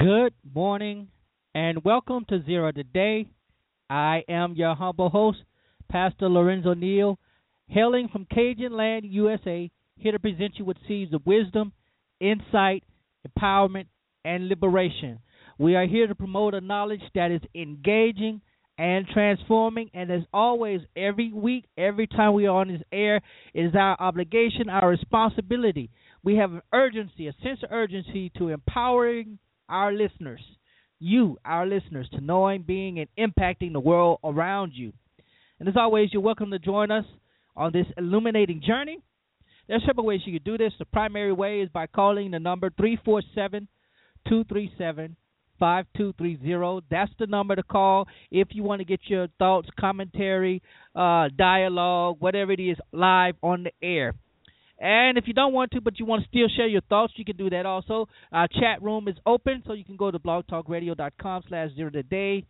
Good morning and welcome to Zero Today. I am your humble host, Pastor Lorenzo Neal, hailing from Cajun Land, USA, here to present you with seeds of wisdom, insight, empowerment, and liberation. We are here to promote a knowledge that is engaging and transforming, and as always, every week, every time we are on this air, it is our obligation, our responsibility. We have an urgency, a sense of urgency to empowering our listeners, you, our listeners, to knowing, being, and impacting the world around you. And as always, you're welcome to join us on this illuminating journey. There's several ways you can do this. The primary way is by calling the number 347-237-5230. That's the number to call if you want to get your thoughts, commentary, dialogue, whatever it is, live on the air. And if you don't want to, but you want to still share your thoughts, you can do that also. Our chat room is open, so you can go to blogtalkradio.com/zerotoday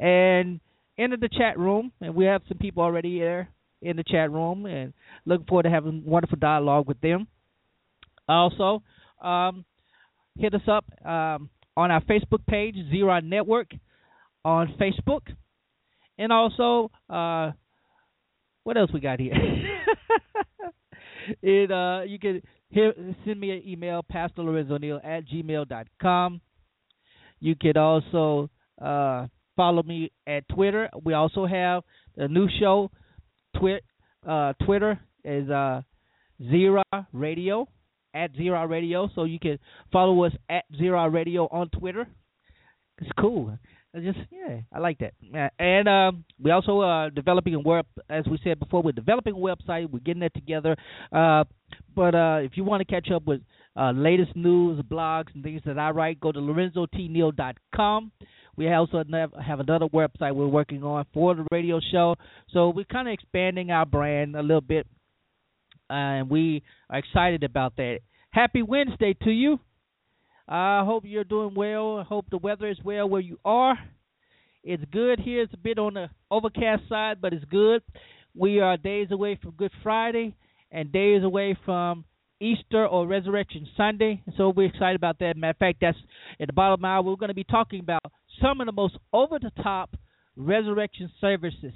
and enter the chat room. And we have some people already there in the chat room, and looking forward to having wonderful dialogue with them. Also, hit us up on our Facebook page, Zero Network, on Facebook. And also, what else we got here? You can send me an email, pastorlorenzoneal@gmail.com. You can also follow me at Twitter. We also have a new show. Twitter is Zero Radio, at Zero Radio. So you can follow us at Zero Radio on Twitter. It's cool. I like that. And we also are developing a web, as we said before, we're developing a website. We're getting that together. But if you want to catch up with latest news, blogs, and things that I write, go to LorenzoTNeal.com. We also have another website we're working on for the radio show. So we're kind of expanding our brand a little bit, and we are excited about that. Happy Wednesday to you. I hope you're doing well. I hope the weather is well where you are. It's good here. It's a bit on the overcast side, but it's good. We are days away from Good Friday and days away from Easter or Resurrection Sunday, so we're excited about that. Matter of fact, that's at the bottom of the hour. We're going to be talking about some of the most over-the-top resurrection services,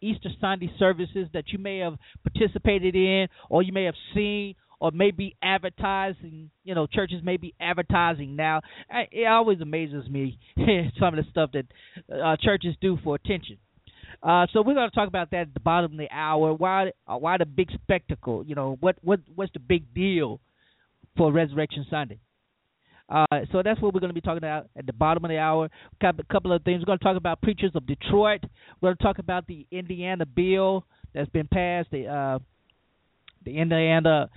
Easter Sunday services that you may have participated in or you may have seen, or maybe advertising, churches may be advertising now. It always amazes me some of the stuff that churches do for attention. So we're going to talk about that at the bottom of the hour. Why the big spectacle? What's the big deal for Resurrection Sunday? So that's what we're going to be talking about at the bottom of the hour. Got a couple of things. We're going to talk about Preachers of Detroit. We're going to talk about the Indiana bill that's been passed, the Indiana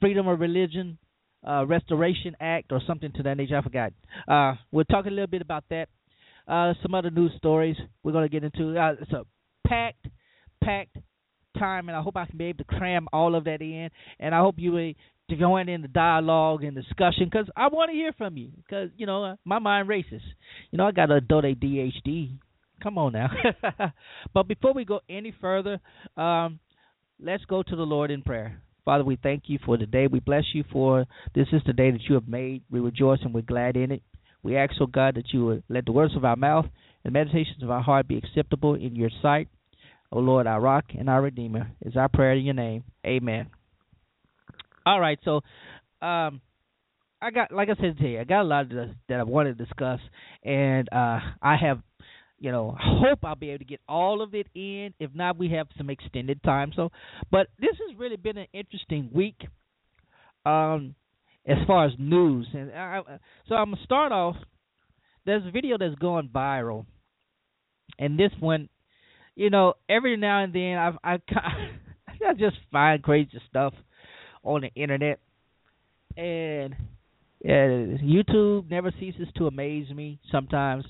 Freedom of Religion Restoration Act or something to that nature. I forgot. We'll talk a little bit about that. Some other news stories we're going to get into. It's a packed time, and I hope I can be able to cram all of that in. And I hope you will join in the dialogue and discussion, because I want to hear from you, because, you know, my mind races. You know, I got an adult ADHD. Come on now. But before we go any further, let's go to the Lord in prayer. Father, we thank you for the day. We bless you for this is the day that you have made. We rejoice and we're glad in it. We ask, oh God, that you would let the words of our mouth and meditations of our heart be acceptable in your sight. O Lord, our rock and our redeemer, is our prayer in your name. Amen. All right, so I got, like I said today, I got a lot that I wanted to discuss, and I have, you know, hope I'll be able to get all of it in. If not, we have some extended time. So, but this has really been an interesting week as far as news. And so I'm going to start off. There's a video that's going viral, and this one, you know, every now and then I just find crazy stuff on the internet, and YouTube never ceases to amaze me sometimes.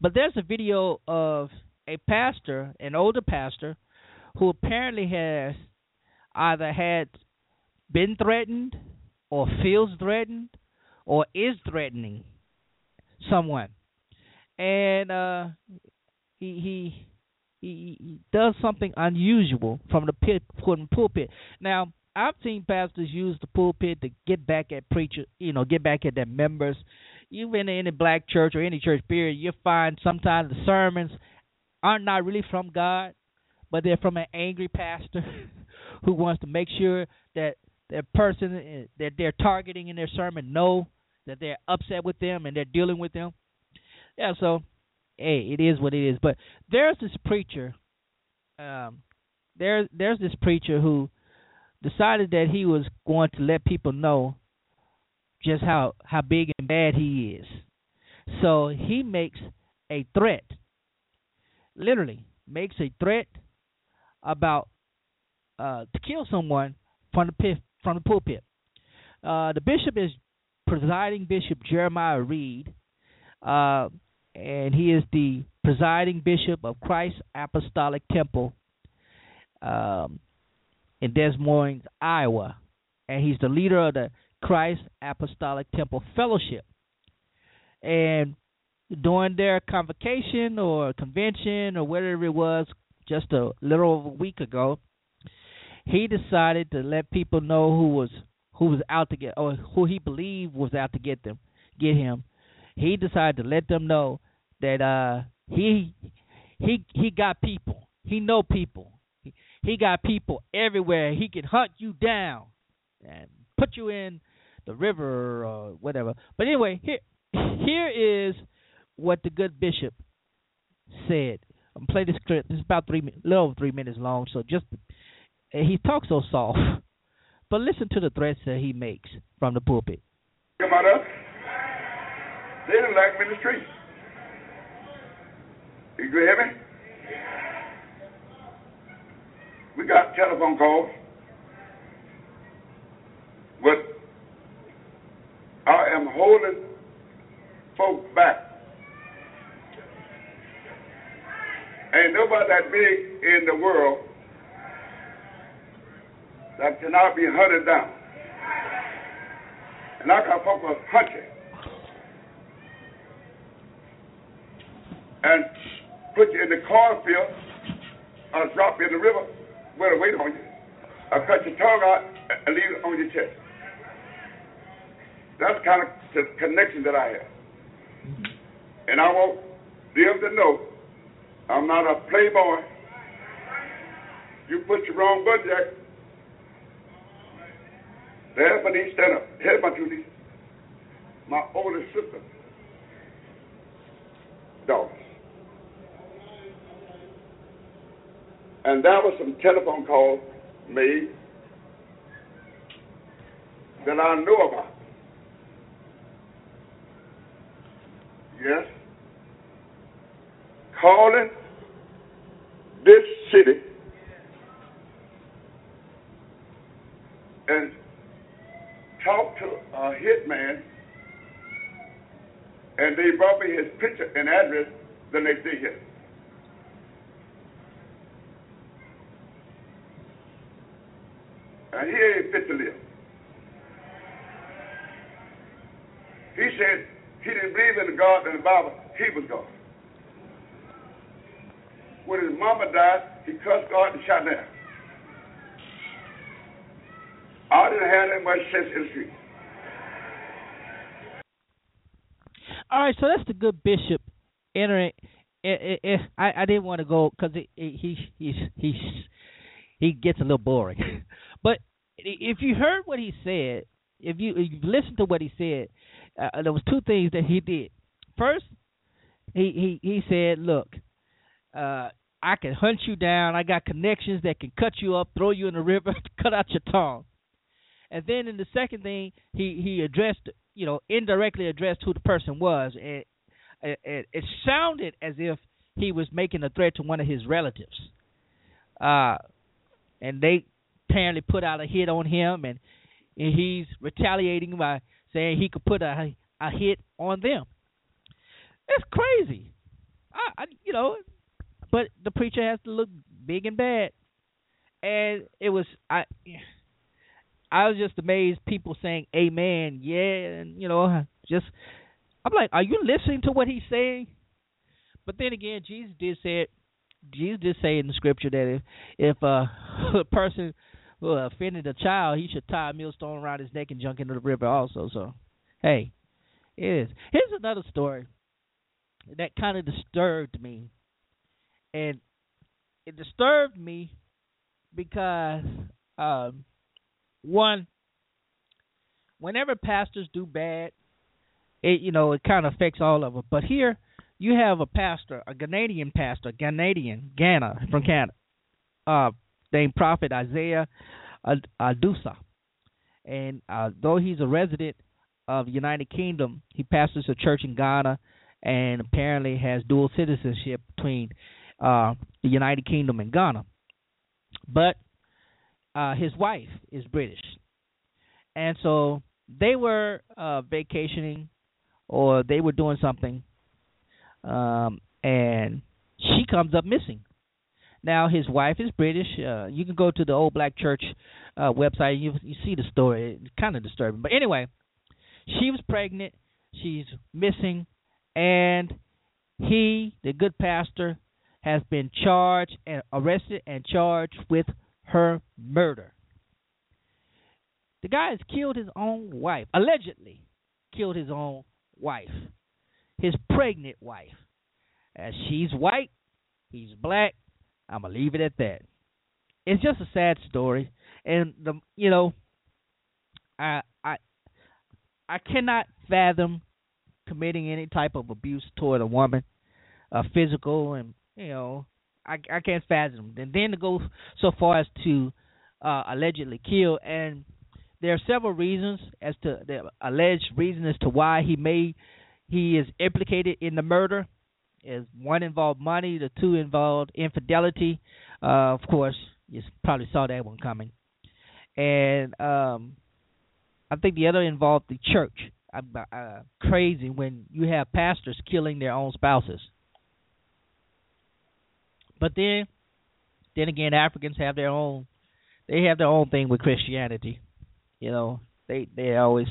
But there's a video of a pastor, an older pastor, who apparently has either had been threatened or feels threatened or is threatening someone. And he does something unusual from the pulpit. Now, I've seen pastors use the pulpit to get back at preachers, you know, get back at their members. You've been in any black church or any church period, you'll find sometimes the sermons are not really from God, but they're from an angry pastor who wants to make sure that the person that they're targeting in their sermon know that they're upset with them and they're dealing with them. Yeah, so, hey, it is what it is. But there's this preacher, there's this preacher who decided that he was going to let people know just how big and bad he is. So he makes a threat, literally makes a threat about to kill someone from the pulpit. The bishop is Presiding Bishop Jeremiah Reed, and he is the presiding bishop of Christ's Apostolic Temple in Des Moines, Iowa, and he's the leader of the Christ Apostolic Temple Fellowship. And during their convocation or convention or whatever it was just a little over a week ago, he decided to let people know who was out to get, or who he believed was out to get him. He decided to let them know that he got people. He know people. He got people everywhere. He can hunt you down and put you in the river or whatever. But anyway, here is what the good bishop said. I'm going to play this clip. It's about a little over 3 minutes long, so just he talks so soft. But listen to the threats that he makes from the pulpit. Come out up. They didn't like me in the street. You hear me? We got telephone calls with I am holding folks back. Ain't nobody that big in the world that cannot be hunted down. And I got folks hunting and put you in the cornfield or drop you in the river. Well, wait on you. I cut your tongue out and leave it on your chest. That's the kind of connection that I have. And I want them to know I'm not a playboy. You put your wrong butt, Jack. The head of my knees, stand up. The head of my two knees. My older sister. Daughter. And there was some telephone calls made that I knew about. Yes. Calling this city and talk to a hitman and they brought me his picture and address the next day here. And here he fit to live. He said he didn't believe in the God and the Bible. He was God. When his mama died, he cussed God and shot down. I didn't have that much sense in the street. All right, so that's the good bishop entering. I didn't want to go because he gets a little boring. But if you heard what he said, if you listened to what he said, there was two things that he did. First, he said, look, I can hunt you down. I got connections that can cut you up, throw you in the river, cut out your tongue. And then in the second thing, he addressed, you know, indirectly addressed who the person was. And it sounded as if he was making a threat to one of his relatives. And they apparently put out a hit on him, and he's retaliating by saying he could put a hit on them. That's crazy. But the preacher has to look big and bad. And it was I was just amazed people saying amen, yeah, and I'm like, are you listening to what he's saying? But then again, Jesus did say in the scripture that if a person offended a child, he should tie a millstone around his neck and jump into the river also. So, hey, it is. Here's another story that kind of disturbed me. And it disturbed me because one, whenever pastors do bad, it kind of affects all of them. But here you have a pastor, a Ghanaian pastor from Canada, named Prophet Isaiah Adusa. And though he's a resident of the United Kingdom, he pastors a church in Ghana and apparently has dual citizenship between the United Kingdom and Ghana. But his wife is British. And so they were vacationing or they were doing something, and she comes up missing. Now, his wife is British. You can go to the Old Black Church website. You see the story. It's kind of disturbing. But anyway, she was pregnant. She's missing. And he, the good pastor, has been arrested and charged with her murder. The guy has killed his own wife, allegedly killed his own wife, his pregnant wife. As she's white, he's black. I'm going to leave it at that. It's just a sad story. And, I cannot fathom committing any type of abuse toward a woman, physical, and, I can't fathom. And then to go so far as to allegedly kill. And there are several reasons as to the alleged reason as to why he is implicated in the murder. Is one involved money, the two involved infidelity. Of course, you probably saw that one coming. And I think the other involved the church. Crazy when you have pastors killing their own spouses. But then again, Africans have their own. They have their own thing with Christianity. They always.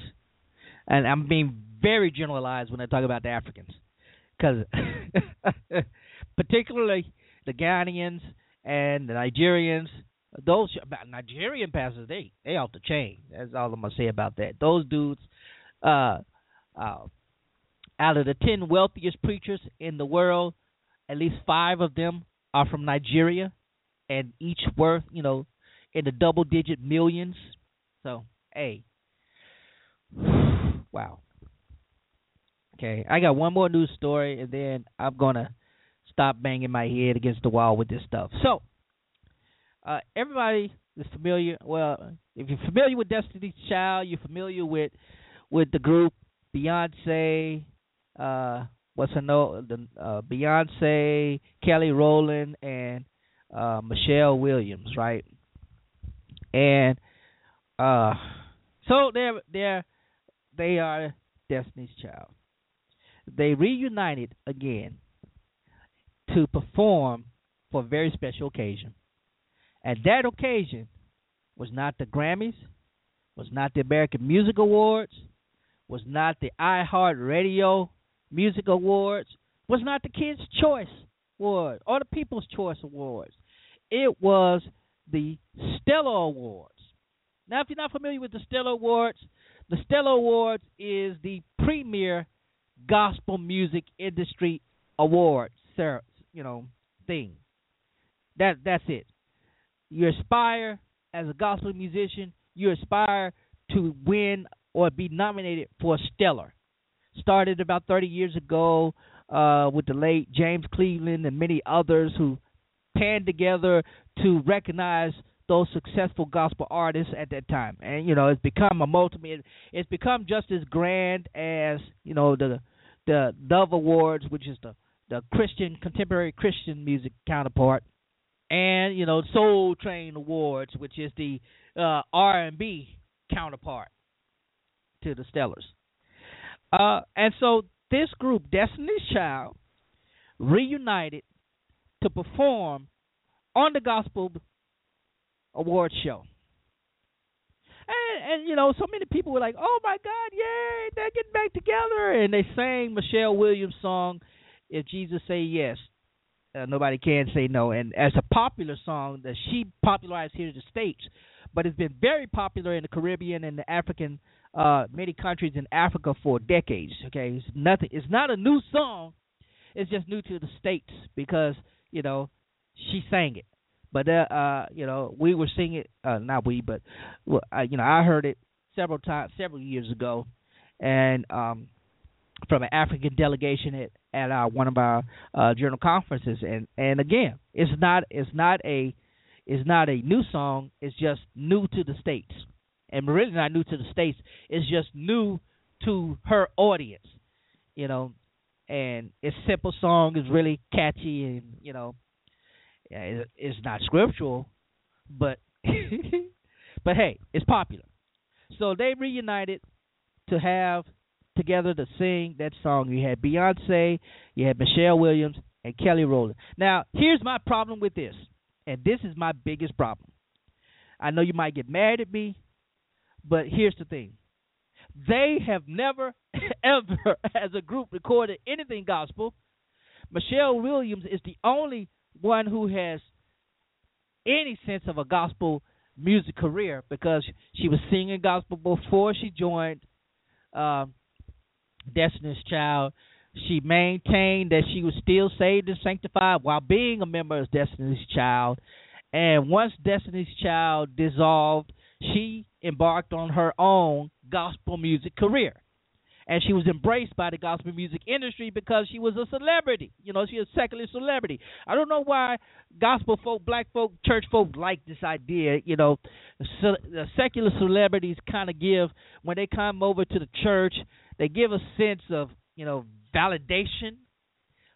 And I'm being very generalized when I talk about the Africans, because particularly the Ghanaians and the Nigerians. Those Nigerian pastors, they off the chain. That's all I'm gonna say about that. Those dudes, out of the 10 wealthiest preachers in the world, at least 5 of them are from Nigeria, and each worth, in the double-digit millions. So, hey, wow. Okay, I got one more news story, and then I'm going to stop banging my head against the wall with this stuff. So, everybody is familiar. Well, if you're familiar with Destiny's Child, you're familiar with the group Beyonce, Beyonce, Kelly Rowland, and Michelle Williams, right? And so they are Destiny's Child. they reunited again to perform for a very special occasion. And that occasion was not the Grammys, was not the American Music Awards, was not the iHeartRadio Music Awards, was not the Kids' Choice Awards or the People's Choice Awards. It was the Stella Awards. Now, if you're not familiar with the Stella Awards is the premier gospel music industry award, thing. That's it. You aspire as a gospel musician, you aspire to win or be nominated for a Stellar. Started about 30 years ago with the late James Cleveland and many others who panned together to recognize those successful gospel artists at that time. And, it's become a multi-million. It's become just as grand as, the Dove Awards, which is the Christian, contemporary Christian music counterpart. And, Soul Train Awards, which is the R&B counterpart to the Stellars. And so this group, Destiny's Child, reunited to perform on the gospel award show. And so many people were like, oh, my God, yay, they're getting back together. And they sang Michelle Williams' song, If Jesus Say Yes, Nobody Can Say No. And as a popular song that she popularized here in the States, but it's been very popular in the Caribbean and the African, many countries in Africa for decades. Okay, it's not a new song. It's just new to the States because, she sang it. But, we were singing it, not we, but, I heard it several times, several years ago, and from an African delegation at one of our journal conferences. And again, it's not a new song. It's just new to the States. And really not new to the States. It's just new to her audience, and it's simple song. It's really catchy and, it's not scriptural, but but hey, it's popular. So they reunited to have together to sing that song. You had Beyoncé, you had Michelle Williams, and Kelly Rowland. Now, here's my problem with this, and this is my biggest problem. I know you might get mad at me, but here's the thing. They have never, ever, as a group, recorded anything gospel. Michelle Williams is the only one who has any sense of a gospel music career because she was singing gospel before she joined Destiny's Child. She maintained that she was still saved and sanctified while being a member of Destiny's Child. And once Destiny's Child dissolved, she embarked on her own gospel music career. And she was embraced by the gospel music industry because she was a celebrity. She was a secular celebrity. I don't know why gospel folk, black folk, church folk like this idea. The secular celebrities kind of give, when they come over to the church, they give a sense of, validation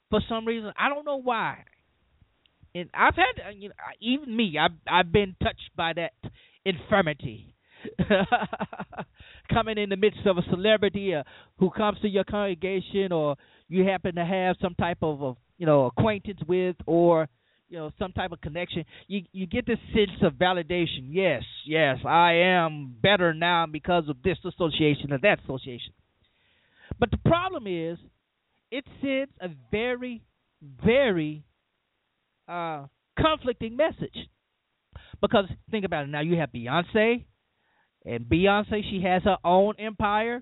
for some reason. I don't know why. And I've had, even me, I've been touched by that infirmity. Coming in the midst of a celebrity who comes to your congregation, or you happen to have some type of acquaintance with, or some type of connection, you get this sense of validation. Yes, I am better now because of this association or that association. But the problem is, it sends a very, very conflicting message. Because think about it now, you have Beyonce. And Beyonce, she has her own empire,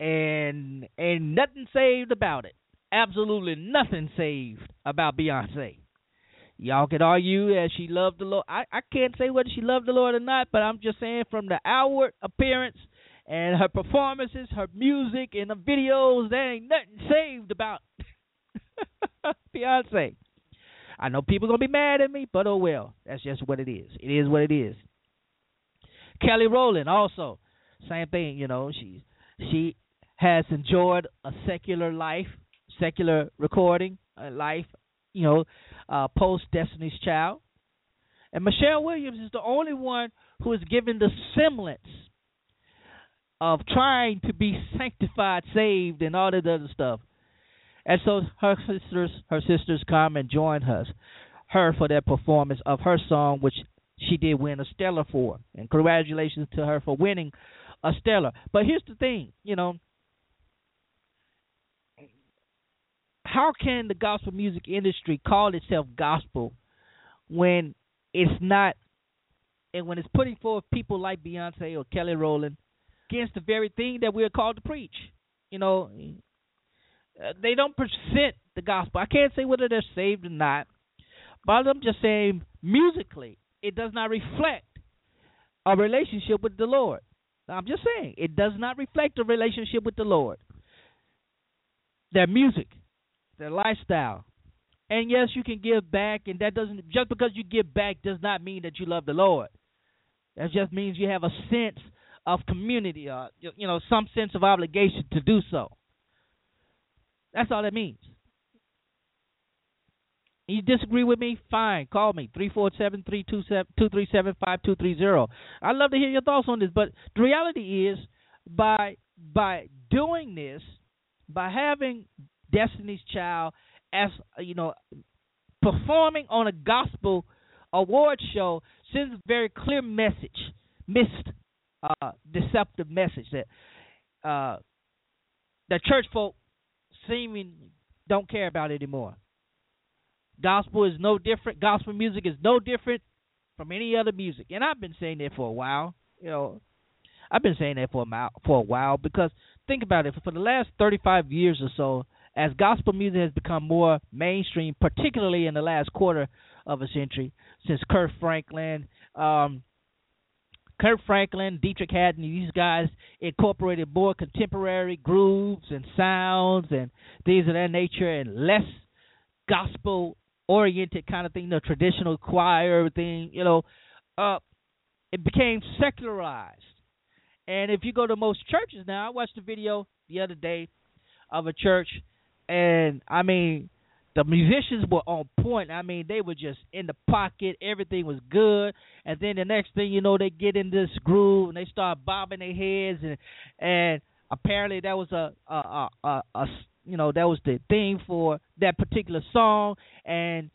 and nothing saved about it. Absolutely nothing saved about Beyonce. Y'all can argue that she loved the Lord. I can't say whether she loved the Lord or not, but I'm just saying from the outward appearance and her performances, her music, and the videos, there ain't nothing saved about Beyonce. I know people going to be mad at me, but oh well. That's just what it is. It is what it is. Kelly Rowland also, same thing, she has enjoyed a secular life, secular recording life, post Destiny's Child. And Michelle Williams is the only one who is given the semblance of trying to be sanctified, saved, and all that other stuff. And so her sisters come and join her for their performance of her song, which she did win a Stella for. And congratulations to her for winning a Stella. But here's the thing, you know, how can the gospel music industry call itself gospel when it's not, and when it's putting forth people like Beyoncé or Kelly Rowland against the very thing that we're called to preach? You know, they don't present the gospel. I can't say whether they're saved or not, but I'm just saying musically it does not reflect a relationship with the Lord. I'm just saying it does not reflect a relationship with the Lord. Their music, their lifestyle. And yes, you can give back, and that doesn't, just because you give back does not mean that you love the Lord. That just means you have a sense of community, you know, some sense of obligation to do so. That's all that means. You disagree with me? Fine. Call me, 347-327-237-5230. I'd love to hear your thoughts on this, but the reality is by doing this, by having Destiny's Child as, you know, performing on a gospel award show sends a very clear message, deceptive message that the church folk seeming don't care about anymore. Gospel is no different. Gospel music is no different from any other music, and I've been saying that for a while. You know, I've been saying that for a while because think about it. For the last 35 years or so, as gospel music has become more mainstream, particularly in the last quarter of a century, since Kirk Franklin, Dietrich Haddon, these guys incorporated more contemporary grooves and sounds and things of that nature, and less gospel-oriented kind of thing, the traditional choir thing. You know, it became secularized. And if you go to most churches now, I watched a video the other day of a church, and I mean, the musicians were on point. I mean, they were just in the pocket. Everything was good. And then the next thing you know, they get in this groove and they start bobbing their heads. And apparently that was that was the theme for that particular song. And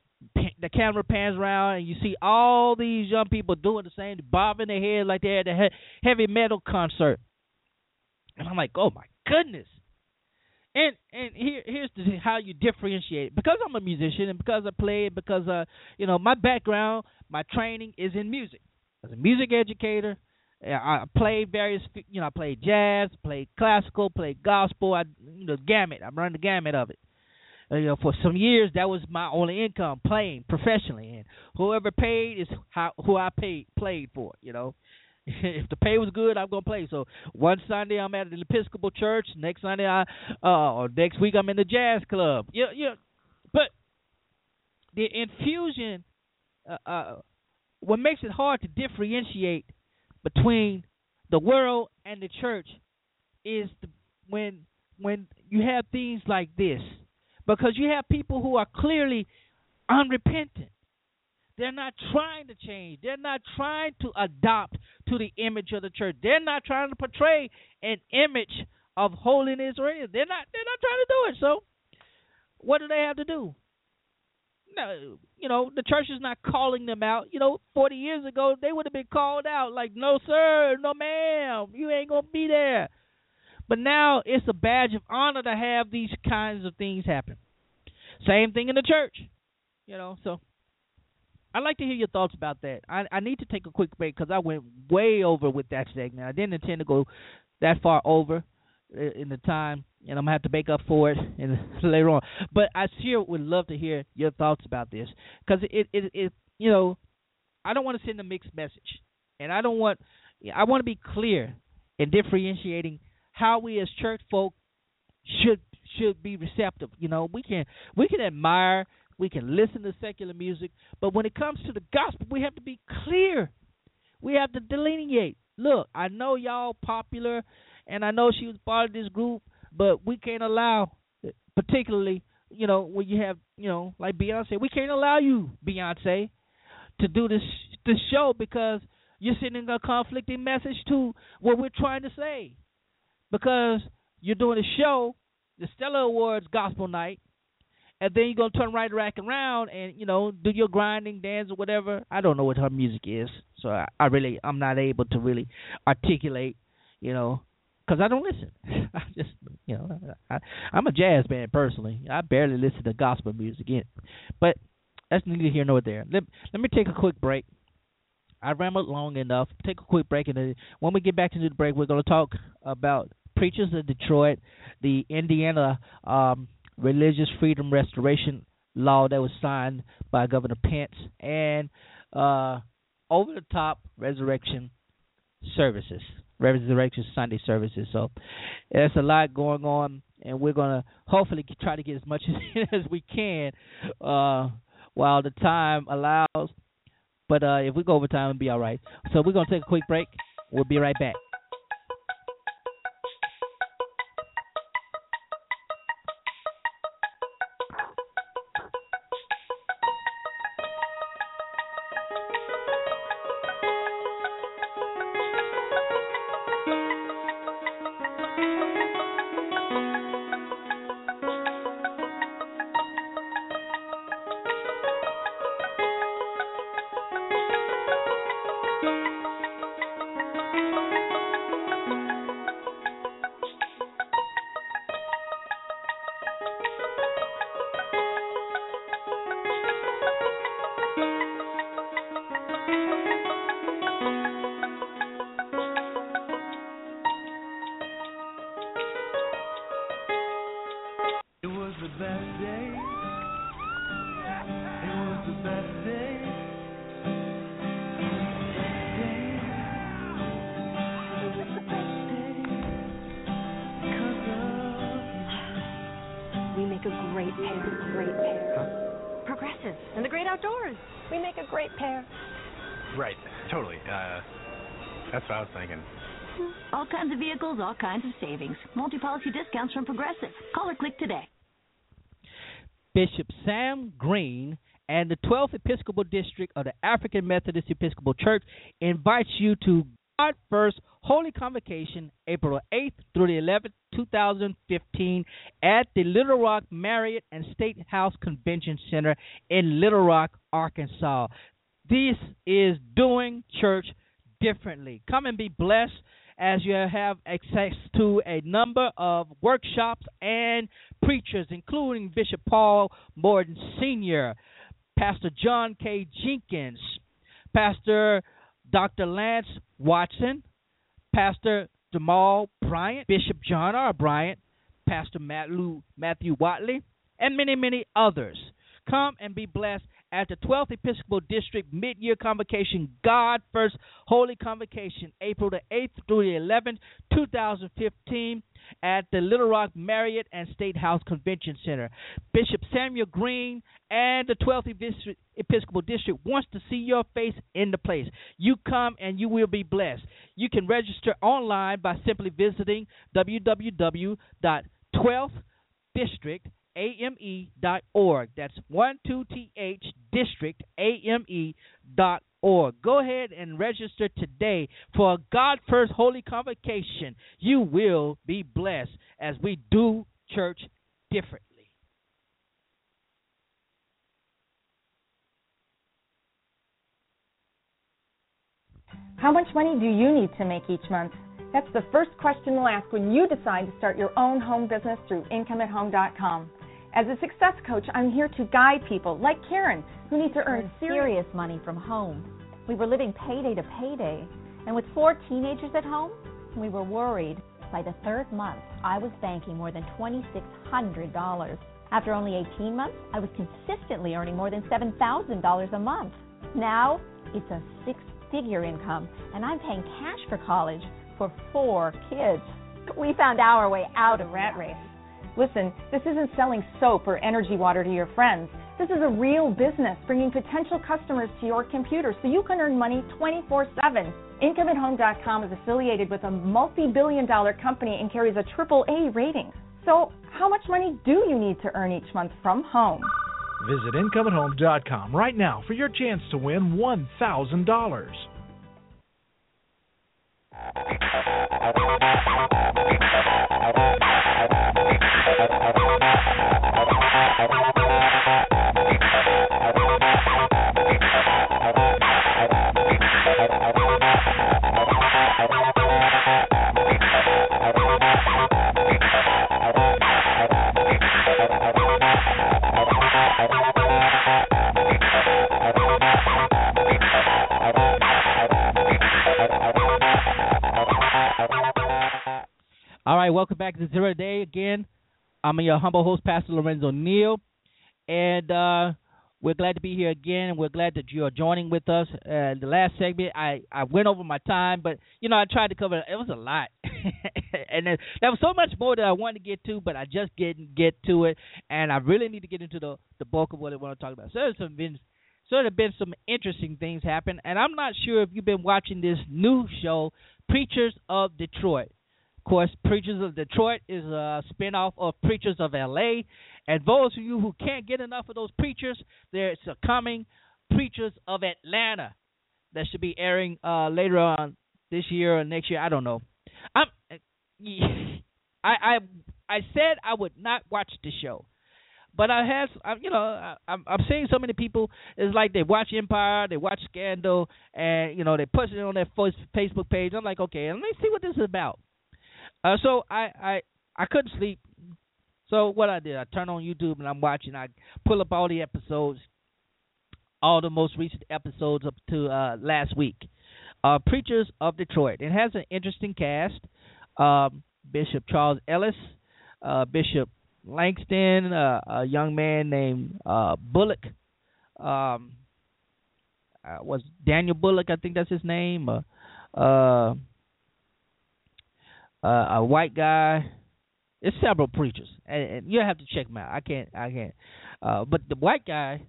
the camera pans around and you see all these young people doing the same, bobbing their head like they had a heavy metal concert. And I'm like, oh my goodness. And here's how you differentiate it. Because I'm a musician and because I play, because my background, my training is in music. As a music educator, I played various, I played jazz, played classical, played gospel. I run the gamut of it. For some years, that was my only income, playing professionally, and whoever paid is who I played for. You know. If the pay was good, I'm going to play. So one Sunday I'm at the Episcopal Church. Next Sunday or next week I'm in the jazz club. Yeah. But the infusion, what makes it hard to differentiate between the world and the church is when you have things like this. Because you have people who are clearly unrepentant. They're not trying to change. They're not trying to adopt to the image of the church. They're not trying to portray an image of holiness or anything. They're not trying to do it. So what do they have to do? No, the church is not calling them out. 40 years ago, they would have been called out like, no, sir, no, ma'am, you ain't going to be there. But now it's a badge of honor to have these kinds of things happen. Same thing in the church, so. I'd like to hear your thoughts about that. I need to take a quick break because I went way over with that segment. I didn't intend to go that far over in the time, and I'm going to have to make up for it later on. But I sure would love to hear your thoughts about this because, it I don't want to send a mixed message. And I want to be clear in differentiating how we as church folk should be receptive. We can admire. We can listen to secular music, but when it comes to the gospel, we have to be clear. We have to delineate. Look, I know y'all popular, and I know she was part of this group, but we can't allow, particularly, when you have, like Beyonce, we can't allow you, Beyonce, to do this show because you're sending a conflicting message to what we're trying to say because you're doing a show the Stella Awards gospel night, and then you're going to turn right back around and, you know, do your grinding dance or whatever. I don't know what her music is, so I'm not able to really articulate, you know, because I don't listen. I just, you know, I'm a jazz band personally. I barely listen to gospel music in it. But that's neither here nor there. Let me take a quick break. I rambled long enough. Take a quick break, and then when we get back to the break, we're going to talk about Preachers of Detroit, the Indiana Religious Freedom Restoration Law that was signed by Governor Pence, and over-the-top resurrection services, Resurrection Sunday services. So there's a lot going on, and we're going to hopefully try to get as much as we can while the time allows. But if we go over time, it'll be all right. So we're going to take a quick break. We'll be right back. All kinds of savings. Multi-policy discounts from Progressive. Call or click today. Bishop Sam Green and the 12th Episcopal District of the African Methodist Episcopal Church invites you to God First Holy Convocation, April 8th through the 11th, 2015, at the Little Rock Marriott and State House Convention Center in Little Rock, Arkansas. This is doing church differently. Come and be blessed, as you have access to a number of workshops and preachers, including Bishop Paul Morton Sr., Pastor John K. Jenkins, Pastor Dr. Lance Watson, Pastor Jamal Bryant, Bishop John R. Bryant, Pastor Matthew Watley, and many, many others. Come and be blessed at the 12th Episcopal District Mid-Year Convocation, God First Holy Convocation, April the 8th through the 11th, 2015, at the Little Rock Marriott and State House Convention Center. Bishop Samuel Green and the 12th Episcopal District wants to see your face in the place. You come and you will be blessed. You can register online by simply visiting www.12thdistrict.com. AME.org. That's 12th District, AME.org. Go ahead and register today for a God First Holy Convocation. You will be blessed as we do church differently. How much money do you need to make each month? That's the first question we'll ask when you decide to start your own home business through IncomeAtHome.com. As a success coach, I'm here to guide people like Karen, who need to earn serious money from home. We were living payday to payday, and with 4 teenagers at home, we were worried. By the third month, I was banking more than $2,600. After only 18 months, I was consistently earning more than $7,000 a month. Now, it's a 6-figure income, and I'm paying cash for college for 4 kids. We found our way out of rat race. Listen, this isn't selling soap or energy water to your friends. This is a real business, bringing potential customers to your computer so you can earn money 24/7. IncomeAtHome.com is affiliated with a multi-billion-dollar company and carries a AAA rating. So how much money do you need to earn each month from home? Visit IncomeAtHome.com right now for your chance to win $1,000. All right, welcome back to Zero Today again. I'm your humble host, Pastor Lorenzo Neal, and we're glad to be here again. We're glad that you are joining with us. The last segment, I went over my time, but, you know, I tried to cover it. It was a lot. And there was so much more that I wanted to get to, but I just didn't get to it, and I really need to get into the bulk of what I want to talk about. So there's been some interesting things happen, and I'm not sure if you've been watching this new show, Preachers of Detroit. Of course, Preachers of Detroit is a spinoff of Preachers of L.A., and those of you who can't get enough of those preachers, there's a coming Preachers of Atlanta that should be airing later on this year or next year. I don't know. I said I would not watch the show, but I'm seeing so many people. It's like they watch Empire, they watch Scandal, and you know they post it on their Facebook page. I'm like, okay, let me see what this is about. So I couldn't sleep. So what I did, I turned on YouTube and I'm watching. I pull up all the episodes, all the most recent episodes up to last week. Preachers of Detroit. It has an interesting cast. Bishop Charles Ellis, Bishop Langston, a young man named Bullock. Was Daniel Bullock, I think that's his name. A white guy. It's several preachers, and you'll have to check them out. I can't. But the white guy,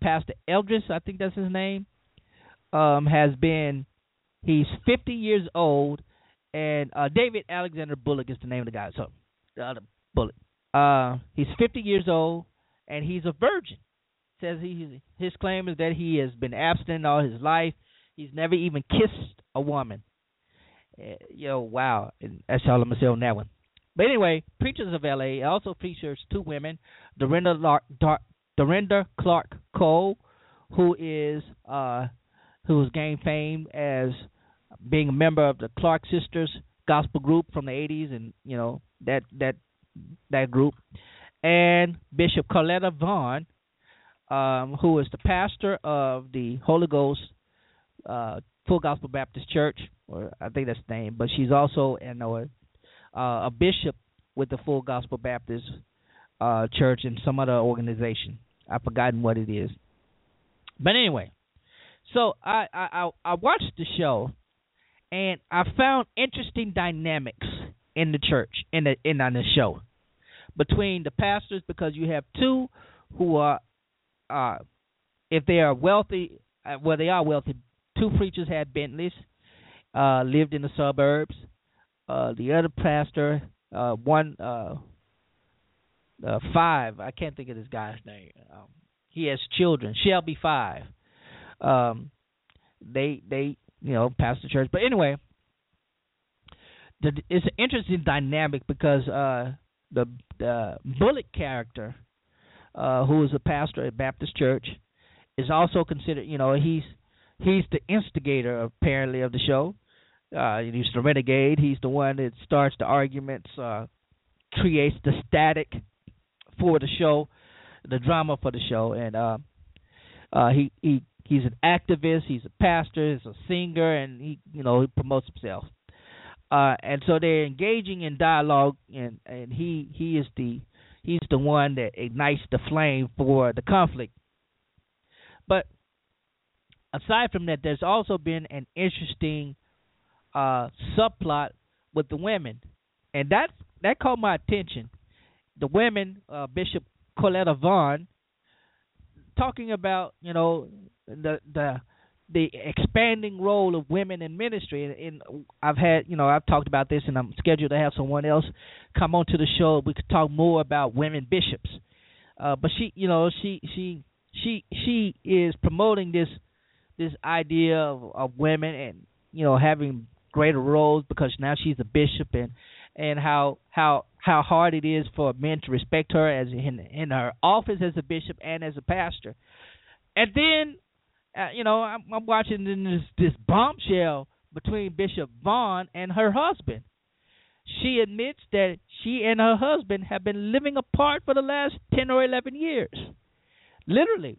Pastor Eldris, I think that's his name, he's 50 years old, and David Alexander Bullock is the name of the guy. So the other Bullock, he's 50 years old, and he's a virgin. Says his claim is that he has been abstinent all his life. He's never even kissed a woman. Yo, wow. That's all I'm going to say on that one. But anyway, Preachers of L.A. also features two women, Dorinda Clark Cole, who gained fame as being a member of the Clark Sisters gospel group from the 80s, and you know that group, and Bishop Corletta Vaughn, who is the pastor of the Holy Ghost Full Gospel Baptist Church, or I think that's the name, but she's also a bishop with the Full Gospel Baptist Church and some other organization. I've forgotten what it is. But anyway, so I watched the show, and I found interesting dynamics in the church, in the show, between the pastors, because you have two who are, if they are wealthy, well, they are wealthy. Two preachers had Bentleys, lived in the suburbs. The other pastor, Five, I can't think of this guy's name. He has children. Shelby Five. They passed the church. But anyway, it's an interesting dynamic because the Bullock character, who is a pastor at Baptist Church, is also considered. He's the instigator, apparently, of the show. He's the renegade. He's the one that starts the arguments, creates the static for the show, the drama for the show. And he's an activist. He's a pastor. He's a singer, and he promotes himself. And so they're engaging in dialogue, and he's the one that ignites the flame for the conflict. But aside from that, there's also been an interesting subplot with the women, and that caught my attention. The women, Bishop Corletta Vaughn, talking about the expanding role of women in ministry, and I've talked about this, and I'm scheduled to have someone else come onto the show. We could talk more about women bishops, but she is promoting this idea of women and having greater roles, because now she's a bishop, and how hard it is for men to respect her as in her office as a bishop and as a pastor. And then I'm watching this bombshell between Bishop Vaughn and her husband. She admits that she and her husband have been living apart for the last 10 or 11 years, literally.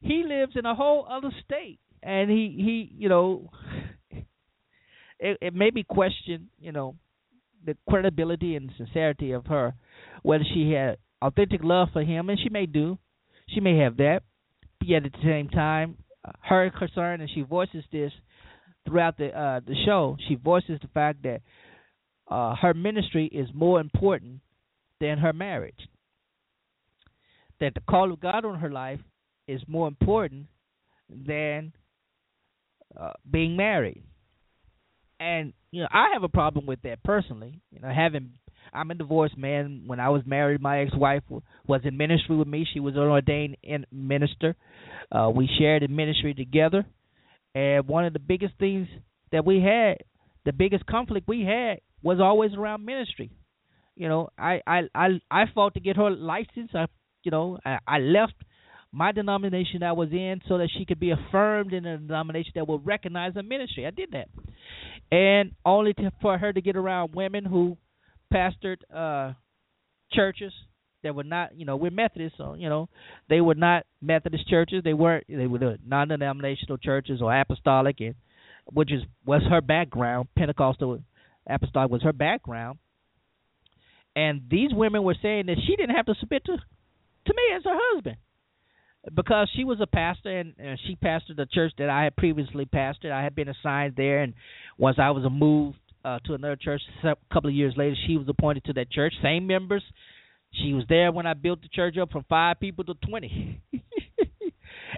he lives in a whole other state, and he you know, it made me question, you know, the credibility and sincerity of her, whether she had authentic love for him, and she may do. She may have that. Yet at the same time, her concern, and she voices this throughout the show, she voices the fact that her ministry is more important than her marriage. That the call of God on her life is more important than being married. And, you know, I have a problem with that personally. You know, I'm a divorced man. When I was married, my ex-wife was in ministry with me. She was an ordained minister. We shared in ministry together. And one of the biggest things that we had, the biggest conflict we had, was always around ministry. You know, I fought to get her license. I left my denomination I was in so that she could be affirmed in a denomination that would recognize her ministry. I did that. And only for her to get around women who pastored churches that were not, you know, we're Methodists, so, you know, they were not Methodist churches. They were non-denominational churches or apostolic, and which was her background. Pentecostal apostolic was her background. And these women were saying that she didn't have to submit to me as her husband, because she was a pastor, and she pastored a church that I had previously pastored. I had been assigned there, and once I was moved to another church a couple of years later, she was appointed to that church, same members. She was there when I built the church up from 5 people to 20,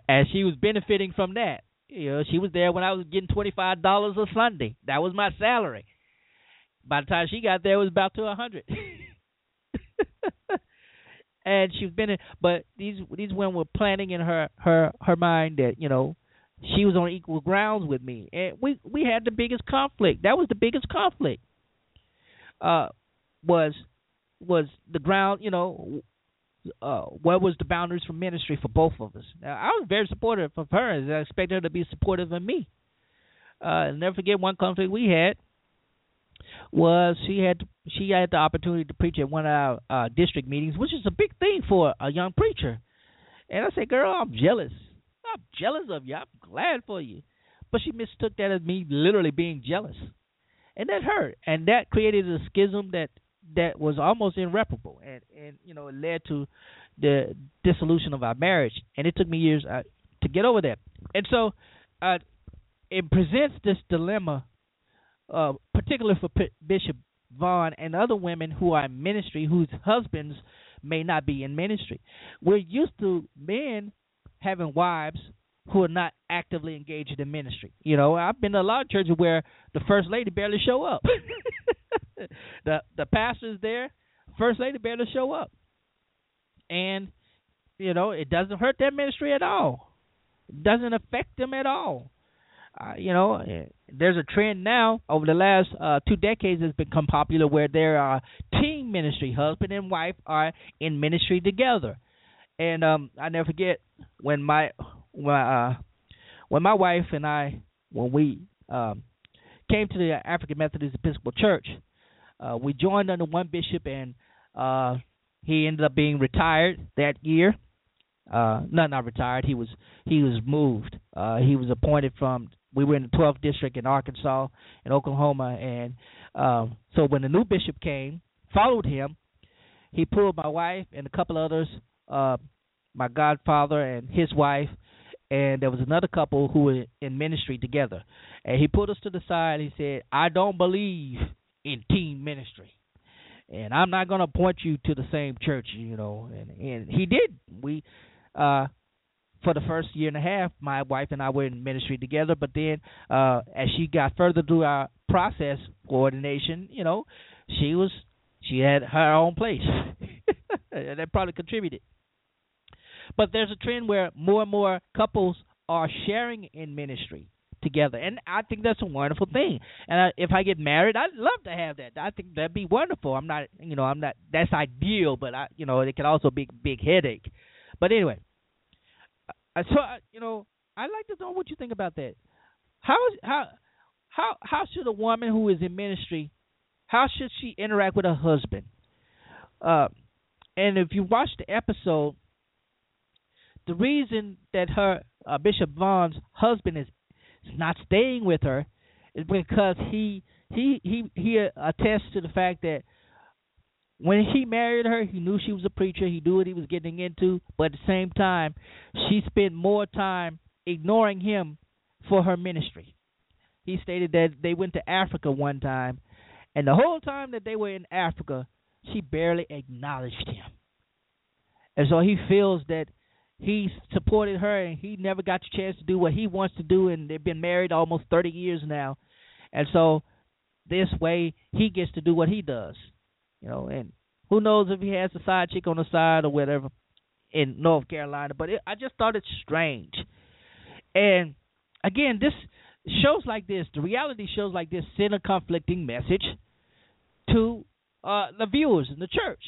and she was benefiting from that. You know, she was there when I was getting $25 a Sunday. That was my salary. By the time she got there, it was about to 100. And she's been in, but these women were planning in her mind that, you know, she was on equal grounds with me, and we had the biggest conflict. That was the biggest conflict. Was the ground, you know, what was the boundaries for ministry for both of us? Now, I was very supportive of her, and I expected her to be supportive of me. I'll never forget one conflict we had. Was she had the opportunity to preach at one of our district meetings, which is a big thing for a young preacher. And I said, girl, I'm jealous. I'm jealous of you. I'm glad for you. But she mistook that as me literally being jealous. And that hurt. And that created a schism that was almost irreparable. And you know, it led to the dissolution of our marriage. And it took me years to get over that. And so it presents this dilemma, particularly for Bishop Vaughn and other women who are in ministry, whose husbands may not be in ministry. We're used to men having wives who are not actively engaged in ministry. You know, I've been to a lot of churches where the first lady barely show up. The pastor's there, first lady barely show up. And, you know, it doesn't hurt their ministry at all. It doesn't affect them at all. You know, there's a trend now over the last 2 decades that's become popular where there are team ministry. Husband and wife are in ministry together. And I never forget when my wife and I, when we came to the African Methodist Episcopal Church, we joined under one bishop, and he ended up being retired that year. No, not retired. He was moved. He was appointed from. We were in the 12th district in Arkansas and Oklahoma, and so when the new bishop came, followed him, he pulled my wife and a couple others, my godfather and his wife, and there was another couple who were in ministry together. And he pulled us to the side. He said, "I don't believe in team ministry, and I'm not going to appoint you to the same church, you know." And he did. We. For the first year and a half, my wife and I were in ministry together, but then as she got further through our process coordination, you know, she had her own place. And that probably contributed. But there's a trend where more and more couples are sharing in ministry together, and I think that's a wonderful thing. And if I get married, I'd love to have that. I think that'd be wonderful. I'm not. That's ideal, but it can also be a big headache. But anyway. So, you know, I'd like to know what you think about that. How should a woman who is in ministry, how should she interact with her husband? And if you watch the episode, the reason that her Bishop Vaughn's husband is not staying with her is because he attests to the fact that when he married her, he knew she was a preacher. He knew what he was getting into. But at the same time, she spent more time ignoring him for her ministry. He stated that they went to Africa one time, and the whole time that they were in Africa, she barely acknowledged him. And so he feels that he supported her, and he never got the chance to do what he wants to do, and they've been married almost 30 years now. And so this way, he gets to do what he does. You know, and who knows if he has a side chick on the side or whatever in North Carolina. But I just thought it's strange. And, again, this shows like this, the reality shows like this, send a conflicting message to the viewers in the church.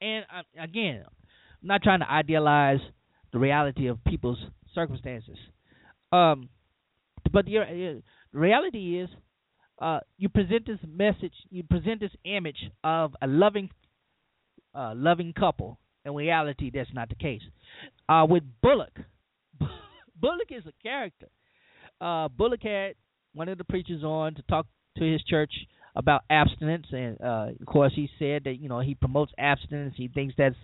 And, again, I'm not trying to idealize the reality of people's circumstances. But the reality is, you present this message, you present this image of a loving couple. In reality, that's not the case. With Bullock, Bullock is a character. Bullock had one of the preachers on to talk to his church about abstinence, and of course, he said that he promotes abstinence. He thinks that's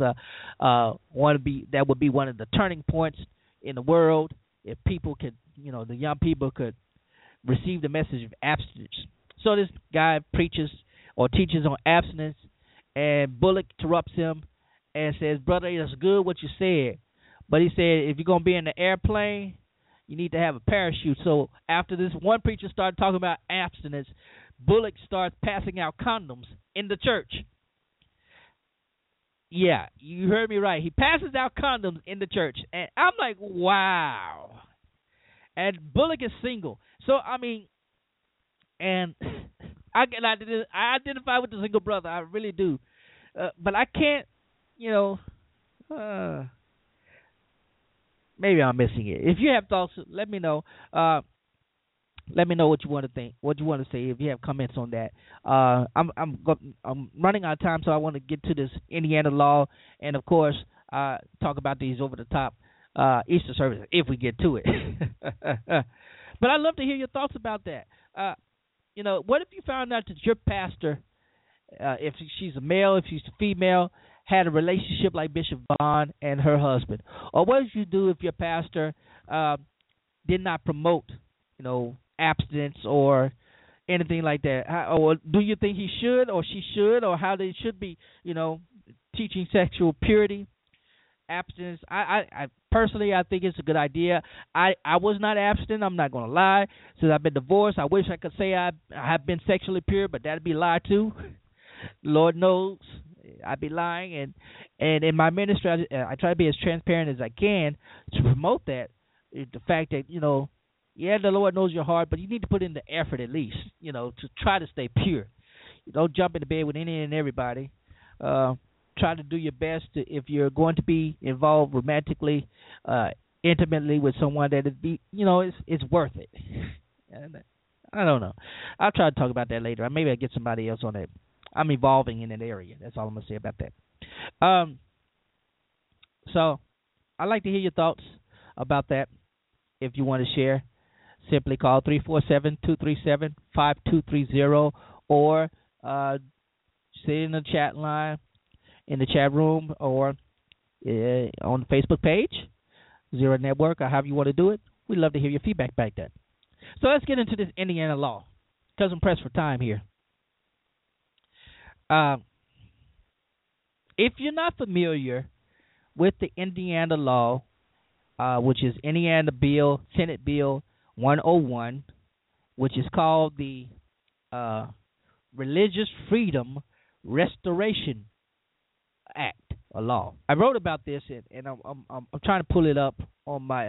that would be one of the turning points in the world if people could, the young people could receive the message of abstinence. So this guy preaches or teaches on abstinence, and Bullock interrupts him and says, "Brother, it's good what you said, but," he said, "if you're going to be in the airplane, you need to have a parachute." So after this one preacher started talking about abstinence, Bullock starts passing out condoms in the church. Yeah, you heard me right. He passes out condoms in the church. And I'm like, wow. And Bullock is single. So, I mean, and I identify with the single brother. I really do. But I can't, maybe I'm missing it. If you have thoughts, let me know. Let me know what you want to think, what you want to say, if you have comments on that. I'm running out of time, so I want to get to this Indiana law and, of course, talk about these over-the-top Easter services if we get to it. But I'd love to hear your thoughts about that. What if you found out that your pastor, if she's a male, if she's a female, had a relationship like Bishop Vaughn and her husband? Or what did you do if your pastor did not promote, abstinence or anything like that? Or do you think he should or she should, or how they should be, teaching sexual purity, abstinence? I personally, I think it's a good idea. I was not abstinent. I'm not going to lie. Since I've been divorced, I wish I could say I have been sexually pure, but that'd be a lie too. Lord knows I'd be lying. And in my ministry, I try to be as transparent as I can to promote that. The fact that, yeah, the Lord knows your heart, but you need to put in the effort at least, to try to stay pure. You don't jump into bed with any and everybody. Try to do your best to, if you're going to be involved romantically, intimately with someone, that it be, it's worth it. And I don't know. I'll try to talk about that later. Maybe I'll get somebody else on that. I'm evolving in that area. That's all I'm going to say about that. So I'd like to hear your thoughts about that. If you want to share, simply call 347-237-5230 or sit in the chat line, in the chat room, or on the Facebook page, Zero Network, or however you want to do it. We'd love to hear your feedback about that. So let's get into this Indiana law, because I'm pressed for time here. If you're not familiar with the Indiana law, which is Indiana Bill, Senate Bill 101, which is called the Religious Freedom Restoration Act, a law. I wrote about this, and I'm trying to pull it up on my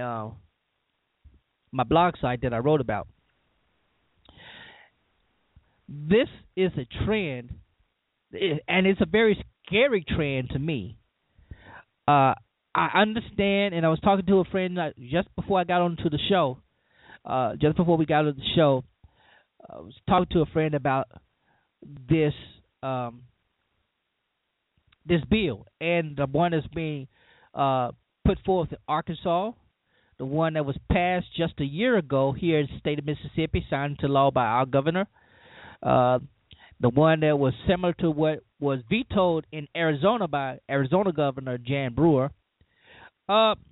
my blog site that I wrote about. This is a trend. And it's a very scary trend to me. I understand, and I was talking to a friend just before I got onto the show, I was talking to a friend about this this bill and the one that's being put forth in Arkansas, the one that was passed just a year ago here in the state of Mississippi, signed into law by our governor, the one that was similar to what was vetoed in Arizona by Arizona Governor Jan Brewer, things of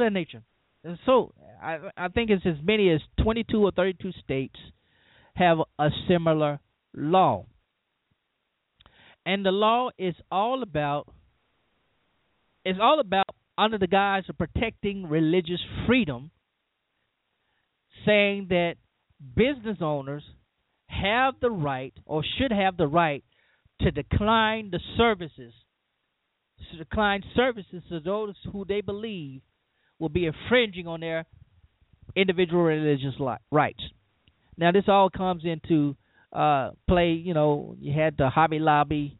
that nature. And so I think it's as many as 22 or 32 states have a similar law. And the law is all about under the guise of protecting religious freedom, saying that business owners have the right or should have the right to decline the services, to those who they believe will be infringing on their individual religious rights. Now, this all comes into play. You know, you had the Hobby Lobby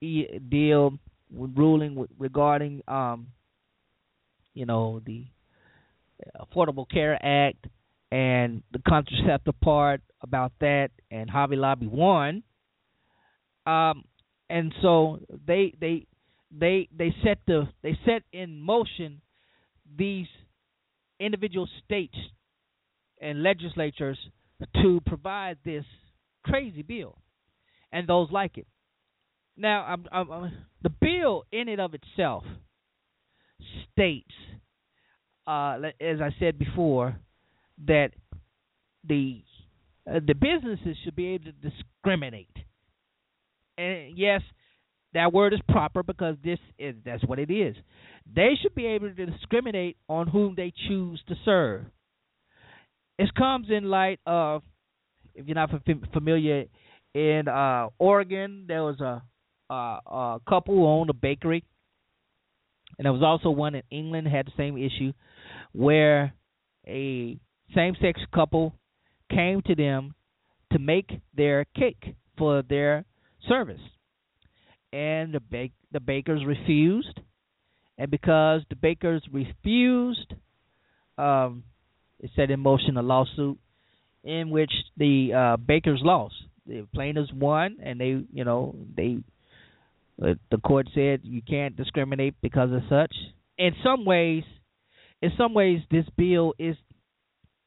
deal ruling regarding, the Affordable Care Act and the contraceptive part about that, and Hobby Lobby won. And so they set in motion these individual states and legislatures to provide this crazy bill, and those like it. Now, the bill in and of itself states, as I said before, that the businesses should be able to discriminate. And yes, that word is proper because that's what it is. They should be able to discriminate on whom they choose to serve. It comes in light of, if you're not familiar, in Oregon there was a couple who owned a bakery, and there was also one in England had the same issue, where a same-sex couple came to them to make their cake for their service. And the bakers refused, and because the bakers refused, it set in motion a lawsuit in which the bakers lost. The plaintiffs won, and the court said you can't discriminate because of such. In some ways, this bill is,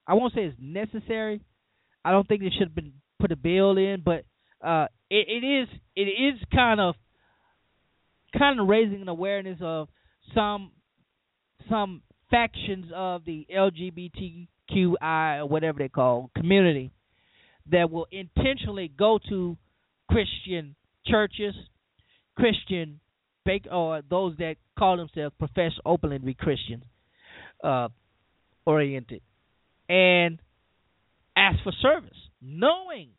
I won't say it's necessary. I don't think they should have been put a bill in, but it is kind of raising an awareness of some factions of the LGBTQI or whatever they call community that will intentionally go to Christian churches, Christian or those that call themselves profess openly to be Christian oriented, and ask for service, knowing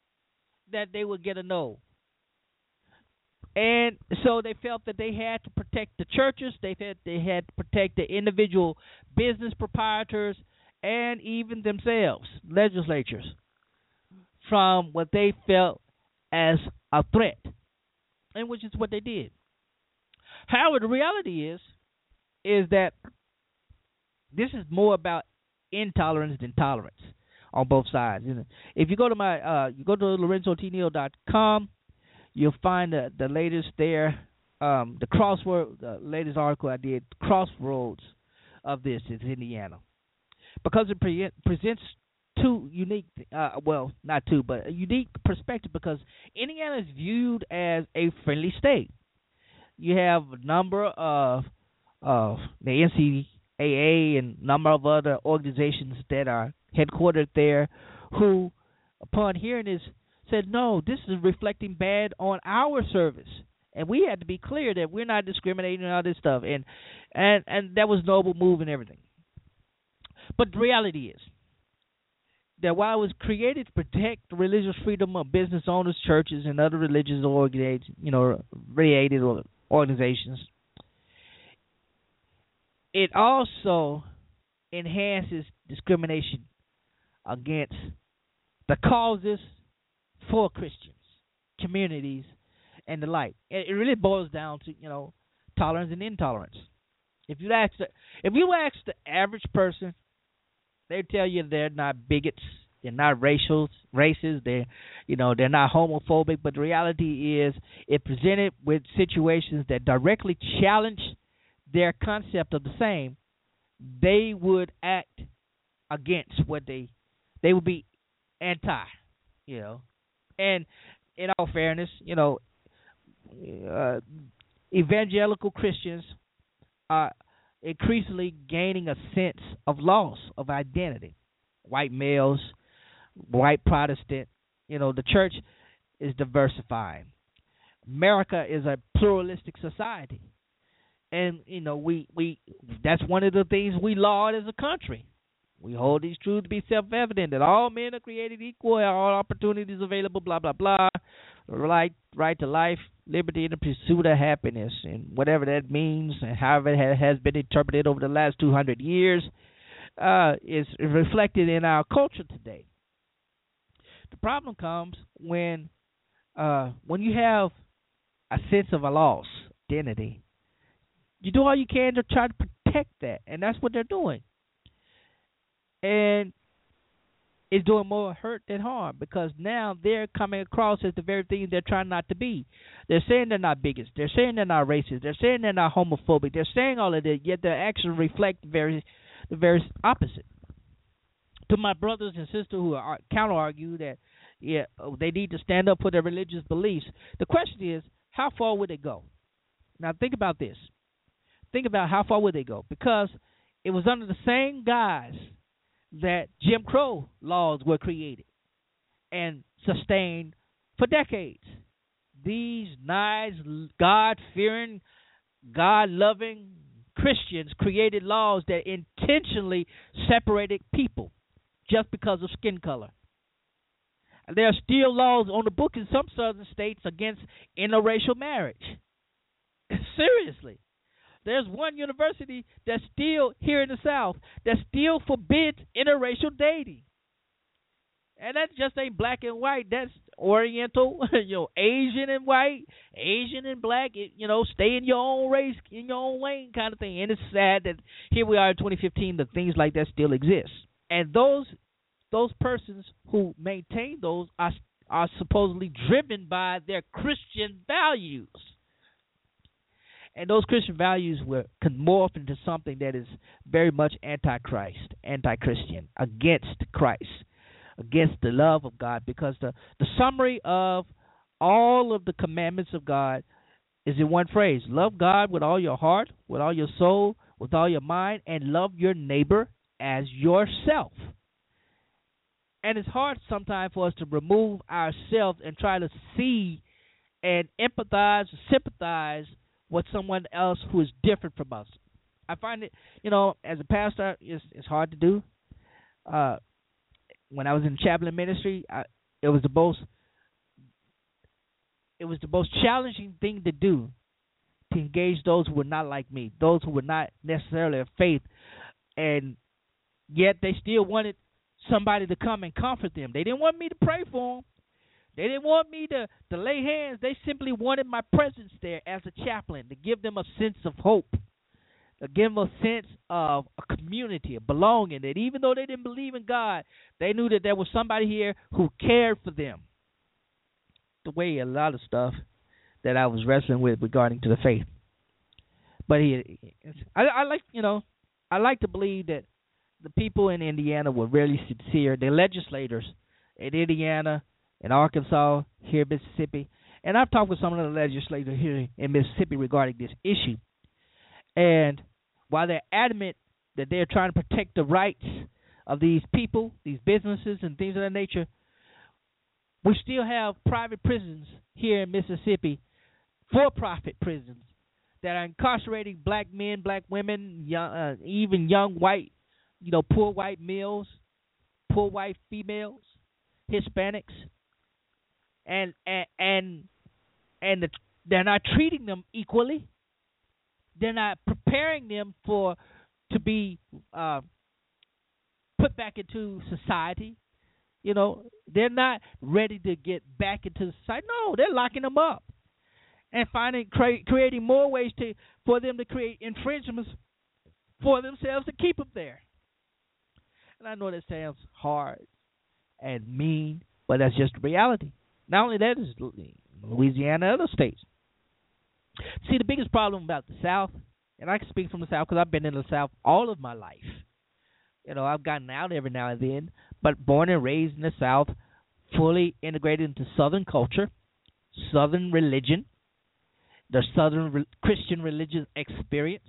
that they would get a no. And so they felt that they had to protect the churches, they felt they had to protect the individual business proprietors, and even themselves, legislatures, from what they felt as a threat, and which is what they did. However, the reality is that this is more about intolerance than tolerance on both sides. If you go to LorenzoTNeal.com, you'll find the latest there, the latest article I did, Crossroads of this is Indiana, because it presents two unique, a unique perspective, because Indiana is viewed as a friendly state. You have a number of the NCAA and a number of other organizations that are headquartered there who, upon hearing this, said, no, this is reflecting bad on our service. And we had to be clear that we're not discriminating and all this stuff. And that was a noble move and everything. But the reality is that while it was created to protect the religious freedom of business owners, churches, and other religious related organizations, it also enhances discrimination against the causes for Christians, communities, and the like. It really boils down to, tolerance and intolerance. If you ask the average person, they tell you they're not bigots, they're not racist, they're not homophobic. But the reality is, it presented with situations that directly challenge their concept of the same, they would act against what they would be anti, you know. And in all fairness, you know, evangelical Christians are increasingly gaining a sense of loss of identity. White males, white Protestant, you know, the church is diversifying. America is a pluralistic society. And, you know, we that's one of the things we laud as a country. We hold these truths to be self-evident, that all men are created equal, all opportunities available, blah, blah, blah, right to life, liberty, and the pursuit of happiness, and whatever that means, and however it has been interpreted over the last 200 years, is reflected in our culture today. The problem comes when you have a sense of a loss, identity. You do all you can to try to protect that, and that's what they're doing. And it's doing more hurt than harm, because now they're coming across as the very thing they're trying not to be. They're saying they're not bigots. They're saying they're not racist. They're saying they're not homophobic. They're saying all of that, yet their actions reflect the very opposite. To my brothers and sisters who are counter-argue that, yeah, they need to stand up for their religious beliefs, the question is, how far would they go? Now think about this. Think about how far would they go, because it was under the same guise that Jim Crow laws were created and sustained for decades. These nice, God-fearing, God-loving Christians created laws that intentionally separated people just because of skin color. There are still laws on the book in some southern states against interracial marriage. Seriously. There's one university that's still here in the South that still forbids interracial dating. And that just ain't black and white. That's Oriental, you know, Asian and white, Asian and black, you know, stay in your own race, in your own lane kind of thing. And it's sad that here we are in 2015 that things like that still exist. And those persons who maintain those are supposedly driven by their Christian values. And those Christian values can morph into something that is very much anti-Christ, anti-Christian, against Christ, against the love of God, because the summary of all of the commandments of God is in one phrase: love God with all your heart, with all your soul, with all your mind, and love your neighbor as yourself. And it's hard sometimes for us to remove ourselves and try to see and empathize, sympathize with someone else who is different from us. I find it, you know, as a pastor, it's hard to do. When I was in chaplain ministry, it was the most challenging thing to do, to engage those who were not like me, those who were not necessarily of faith, and yet they still wanted somebody to come and comfort them. They didn't want me to pray for them. They didn't want me to lay hands. They simply wanted my presence there as a chaplain to give them a sense of hope, to give them a sense of a community, a belonging, that even though they didn't believe in God, they knew that there was somebody here who cared for them. The way a lot of stuff that I was wrestling with regarding to the faith. But I like to believe that the people in Indiana were really sincere. The legislators in Indiana, in Arkansas, here in Mississippi. And I've talked with some of the legislators here in Mississippi regarding this issue. And while they're adamant that they're trying to protect the rights of these people, these businesses, and things of that nature, we still have private prisons here in Mississippi, for-profit prisons, that are incarcerating black men, black women, even young white, you know, poor white males, poor white females, Hispanics. And they're not treating them equally. They're not preparing them to be put back into society. You know, they're not ready to get back into society. No, they're locking them up and creating more ways for them to create infringements for themselves to keep them there. And I know that sounds hard and mean, but that's just the reality. Not only that, is Louisiana and other states. See, the biggest problem about the South, and I can speak from the South because I've been in the South all of my life. You know, I've gotten out every now and then, but born and raised in the South, fully integrated into Southern culture, Southern religion, the Southern Christian religious experience.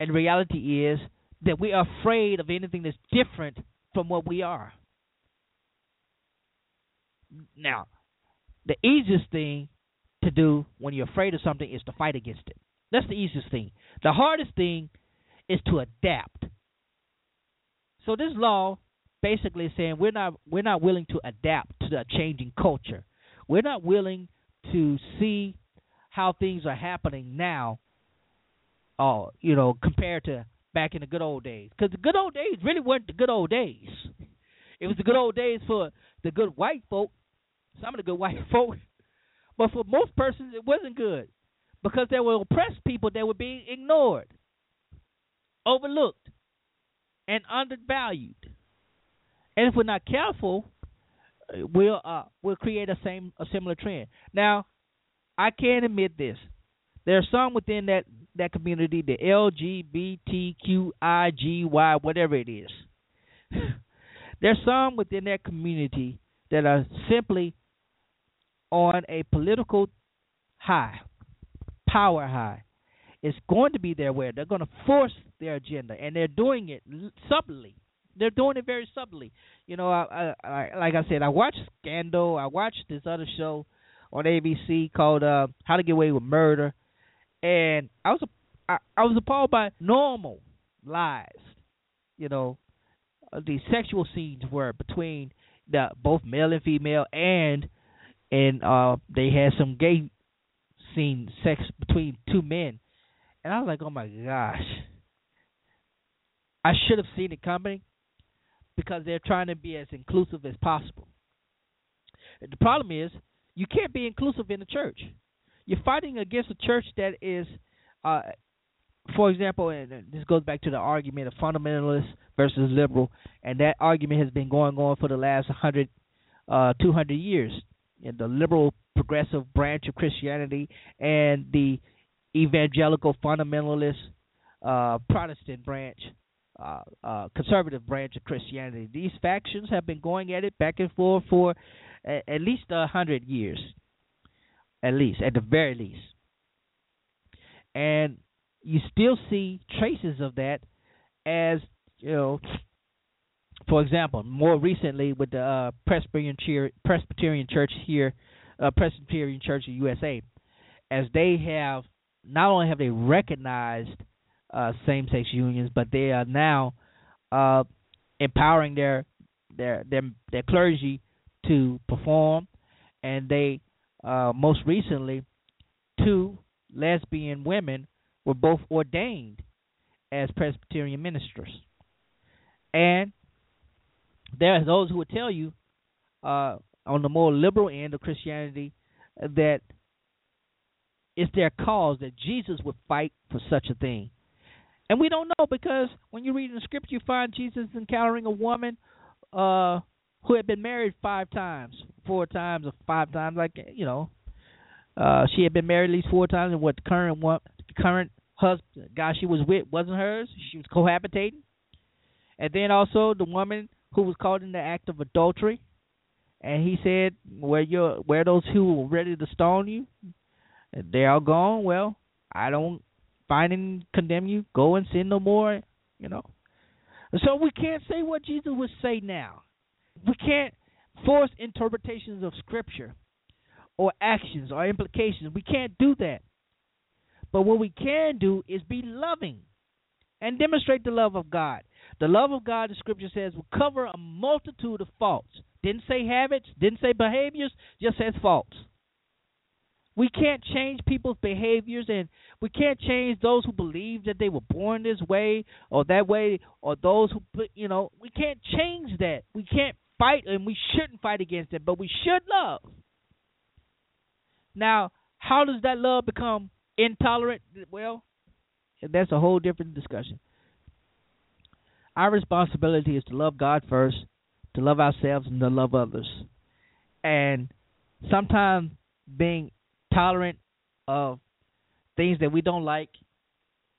And reality is that we are afraid of anything that's different from what we are. Now, the easiest thing to do when you're afraid of something is to fight against it. That's the easiest thing. The hardest thing is to adapt. So this law basically is saying we're not willing to adapt to the changing culture. We're not willing to see how things are happening now, compared to back in the good old days. Because the good old days really weren't the good old days. It was the good old days for the good white folk, some of the good white folk. But for most persons, it wasn't good because there were oppressed people that were being ignored, overlooked, and undervalued. And if we're not careful, we'll create a similar trend. Now, I can admit this. There are some within that community, the LGBTQIGY, whatever it is. There's some within that community that are simply on a political high, power high. It's going to be their way. They're going to force their agenda, and they're doing it subtly. They're doing it very subtly. You know, I like I said, I watched Scandal. I watched this other show on ABC called How to Get Away with Murder, and I was appalled by normal lies. You know, the sexual scenes were between both male and female, and they had some gay scene sex between two men, and I was like, oh my gosh, I should have seen it coming because they're trying to be as inclusive as possible. The problem is, you can't be inclusive in the church. You're fighting against a church that is, for example, and this goes back to the argument of fundamentalist versus liberal, and that argument has been going on for the last 100, 200 years in the liberal progressive branch of Christianity and the evangelical fundamentalist Protestant branch, conservative branch of Christianity. These factions have been going at it back and forth for at least 100 years, at the very least. And you still see traces of that as, you know, for example, more recently with the Presbyterian Church here, Presbyterian Church of USA, as they have, not only have they recognized same-sex unions, but they are now empowering their clergy to perform, and they most recently, 2 lesbian women were both ordained as Presbyterian ministers. And there are those who will tell you on the more liberal end of Christianity that it's their cause that Jesus would fight for such a thing. And we don't know, because when you read in the scripture, you find Jesus encountering a woman who had been married 4 times or 5 times, like, you know. She had been married at least 4 times, and what the current husband, guy she was with, wasn't hers. She was cohabitating. And then also the woman who was caught in the act of adultery, and he said, where those who were ready to stone you, they're all gone. Well, I don't find and condemn you. Go and sin no more, you know. So we can't say what Jesus would say now. We can't force interpretations of Scripture or actions or implications. We can't do that. But what we can do is be loving and demonstrate the love of God. The love of God, the Scripture says, will cover a multitude of faults. Didn't say habits, didn't say behaviors, just says faults. We can't change people's behaviors, and we can't change those who believe that they were born this way or that way, or those who put, you know, we can't change that. We can't fight, and we shouldn't fight against it, but we should love. Now, how does that love become intolerant? Well, that's a whole different discussion. Our responsibility is to love God first, to love ourselves, and to love others. And sometimes being tolerant of things that we don't like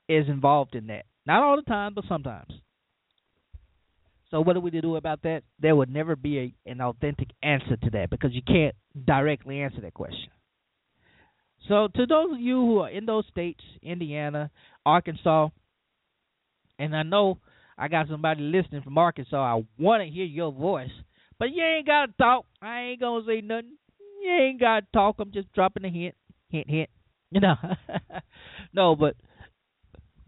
is involved in that. Not all the time, but sometimes. So what are we to do about that? There would never be an authentic answer to that because you can't directly answer that question. So to those of you who are in those states, Indiana, Arkansas, and I know I got somebody listening from Arkansas, I want to hear your voice, but you ain't got to talk. I ain't going to say nothing. You ain't got to talk. I'm just dropping a hint, hint, hint. You know, no, but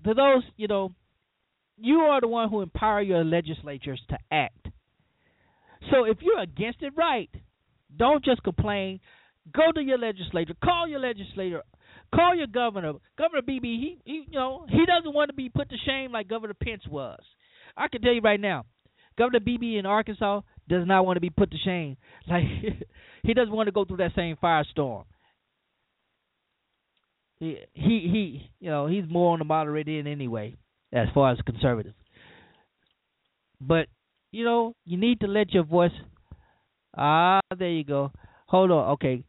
to those, you know, you are the one who empower your legislatures to act. So if you're against it, right, don't just complain. Go to your legislator. Call your legislator. Call your governor. Governor Beebe, he doesn't want to be put to shame like Governor Pence was. I can tell you right now, Governor Beebe in Arkansas does not want to be put to shame. Like he doesn't want to go through that same firestorm. He he's more on the moderate end anyway, as far as conservative. But you know, you need to let your voice. Ah, there you go. Hold on. Okay.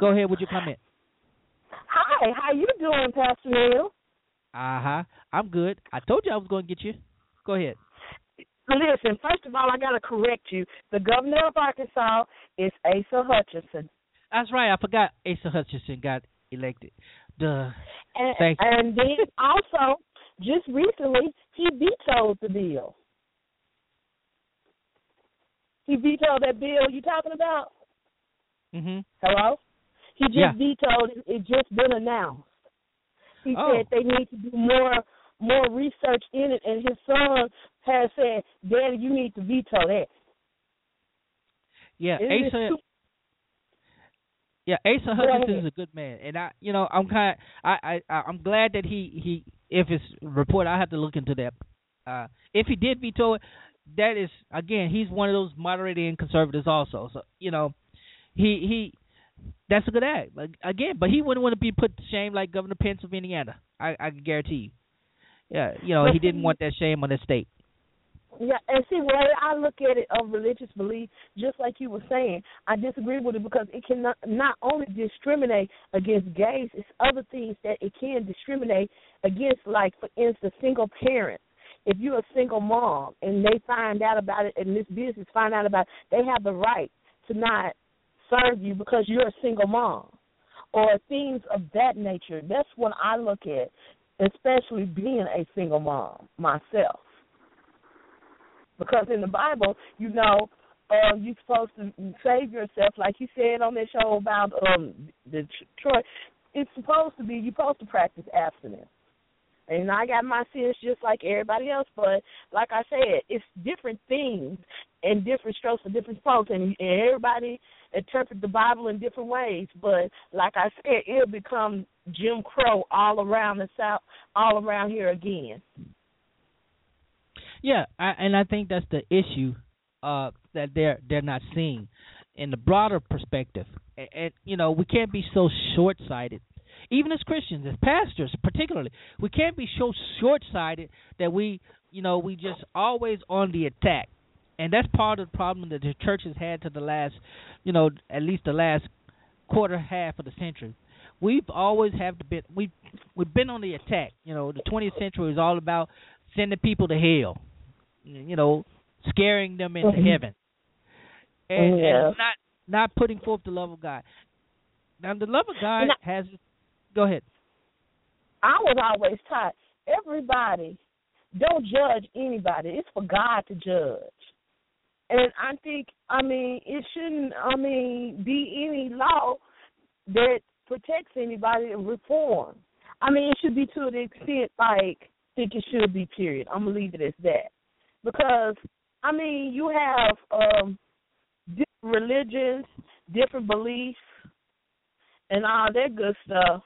Go ahead with your comment. Hi, how you doing, Pastor Neal? I'm good. I told you I was going to get you. Go ahead. Listen, first of all, I got to correct you. The governor of Arkansas is Asa Hutchinson. That's right. I forgot Asa Hutchinson got elected. Duh. And then also, just recently, he vetoed the bill. He vetoed that bill you talking about. Mm-hmm. Hello? He just vetoed it. It just been announced. He said they need to do more research in it, and his son has said, "Daddy, you need to veto that." Yeah, Asa Hutchinson is a good man, and I'm glad that he if it's reported, I have to look into that. If he did veto it, that is again, he's one of those moderate and conservatives also. So you know, he. That's a good act, again, but he wouldn't want to be put to shame like Governor Pence of Indiana. I can guarantee you. Yeah, you know, he didn't want that shame on his state. Yeah, and see, when I look at it of religious belief, just like you were saying, I disagree with it because it can not only discriminate against gays, it's other things that it can discriminate against, like, for instance, single parents. If you're a single mom and they find out about it and this business find out about it, they have the right to not serve you because you're a single mom, or things of that nature. That's what I look at, especially being a single mom myself. Because in the Bible, you know, you're supposed to save yourself, like you said on that show about Detroit. It's supposed to be, you're supposed to practice abstinence. And I got my sins just like everybody else, but like I said, it's different things and different strokes for different folks, and everybody interpret the Bible in different ways. But like I said, it'll become Jim Crow all around the South, all around here again. Yeah, I think that's the issue that they're not seeing in the broader perspective. And you know, we can't be so short-sighted. Even as Christians, as pastors particularly, we can't be so short-sighted that we just always on the attack. And that's part of the problem that the church has had to the last, you know, at least the last quarter, half of the century. We've always have to be, we've been on the attack. You know, the 20th century is all about sending people to hell, you know, scaring them into heaven, and not putting forth the love of God. Now, the love of God has... Go ahead. I was always taught, everybody, don't judge anybody. It's for God to judge. And I think, it shouldn't, be any law that protects anybody in reform. It should be to the extent, it should be, period. I'm going to leave it as that. Because, you have different religions, different beliefs, and all that good stuff.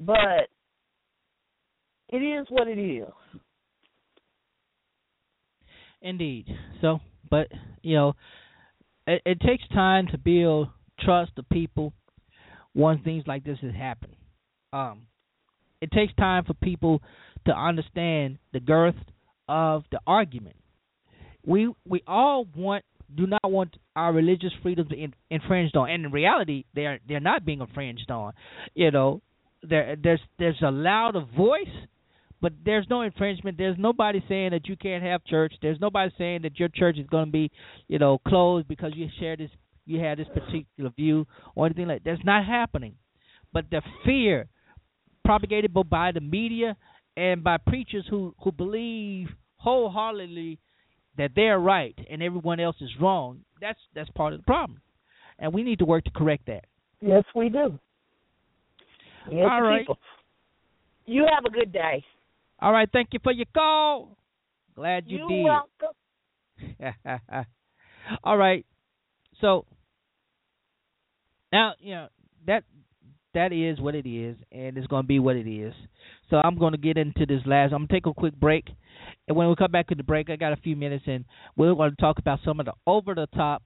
But it is what it is. Indeed. So, but, you know, it takes time to build trust of people once things like this has happened. It takes time for people to understand the girth of the argument. We all do not want our religious freedoms infringed on. And in reality, they're not being infringed on. You know, there's allowed a voice, but there's no infringement. There's nobody saying that you can't have church. There's nobody saying that your church is going to be, you know, closed because you share this, you have this particular view or anything like that. That's not happening. But the fear propagated both by the media and by preachers who believe wholeheartedly that they're right and everyone else is wrong, that's part of the problem. And we need to work to correct that. Yes, we do. Yes, all right. People. You have a good day. All right. Thank you for your call. Glad you did. You're welcome. All right. So now, you know, that is what it is, and it's going to be what it is. So I'm going to get into this last. I'm going to take a quick break. And when we come back to the break, I got a few minutes, and we're going to talk about some of the over-the-top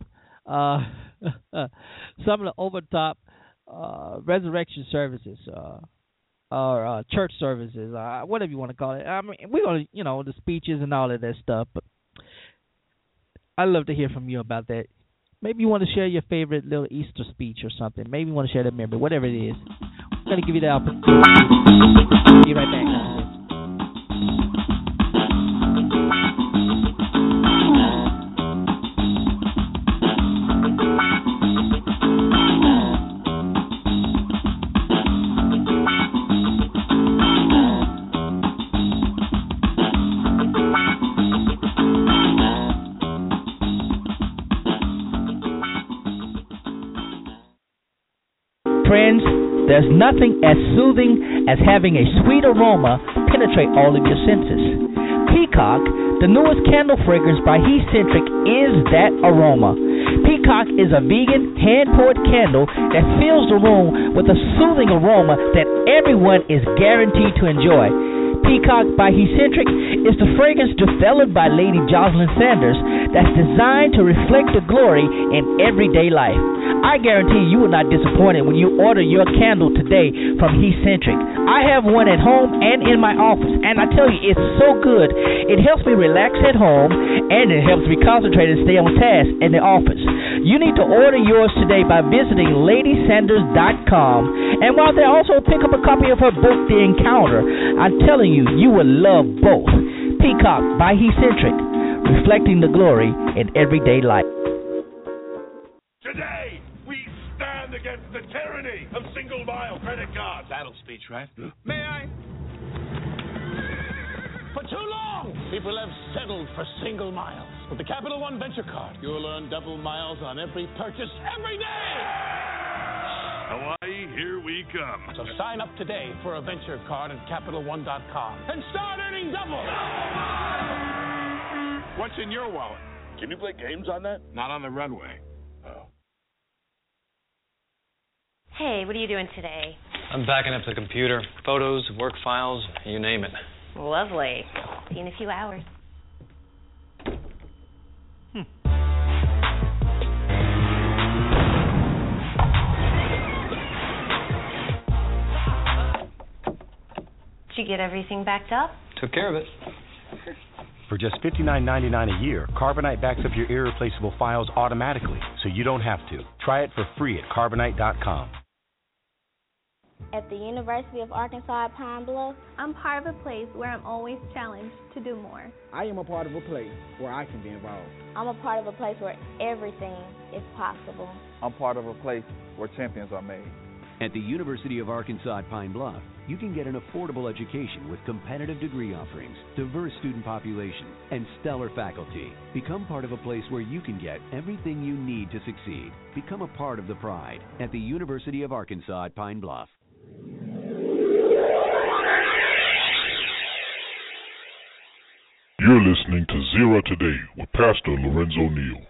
resurrection services or church services, whatever you want to call it. I mean, we're going to, you know, the speeches and all of that stuff. But I'd love to hear from you about that. Maybe you want to share your favorite little Easter speech or something. Maybe you want to share that memory, whatever it is. I'm going to give you the opportunity. Be right back. Friends, there's nothing as soothing as having a sweet aroma penetrate all of your senses. Peacock, the newest candle fragrance by Hecentric, is that aroma. Peacock is a vegan, hand-poured candle that fills the room with a soothing aroma that everyone is guaranteed to enjoy. Peacock by Hecentric is the fragrance developed by Lady Jocelyn Sanders that's designed to reflect the glory in everyday life. I guarantee you will not be disappointed when you order your candle today from Hecentric. I have one at home and in my office, and I tell you, it's so good. It helps me relax at home, and it helps me concentrate and stay on task in the office. You need to order yours today by visiting LadySanders.com, and while there, also pick up a copy of her book, The Encounter. I'm telling you, you will love both. Peacock by Hecentric, reflecting the glory in everyday life. Today, we stand against the tyranny of single mile credit cards. That'll speech, right? May I? For too long, people have settled for single miles. With the Capital One Venture Card, you'll earn double miles on every purchase every day. Hawaii, here we come. So sign up today for a venture card at CapitalOne.com and start earning double. What's in your wallet? Can you play games on that? Not on the runway. Oh. Hey, what are you doing today? I'm backing up the computer. Photos, work files, you name it. Lovely. See you in a few hours. Did you get everything backed up? Took care of it. For just $59.99 a year, Carbonite backs up your irreplaceable files automatically, so you don't have to. Try it for free at Carbonite.com. At the University of Arkansas at Pine Bluff, I'm part of a place where I'm always challenged to do more. I am a part of a place where I can be involved. I'm a part of a place where everything is possible. I'm part of a place where champions are made. At the University of Arkansas at Pine Bluff, you can get an affordable education with competitive degree offerings, diverse student population, and stellar faculty. Become part of a place where you can get everything you need to succeed. Become a part of the pride at the University of Arkansas at Pine Bluff. You're listening to Zero Today with Pastor Lorenzo Neal.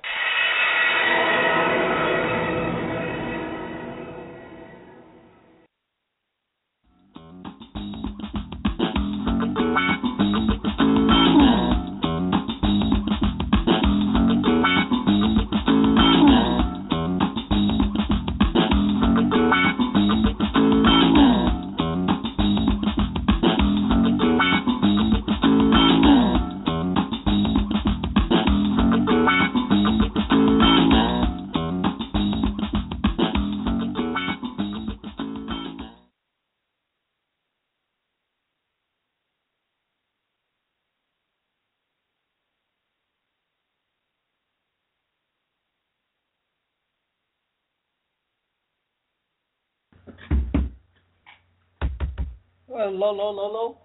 Hello.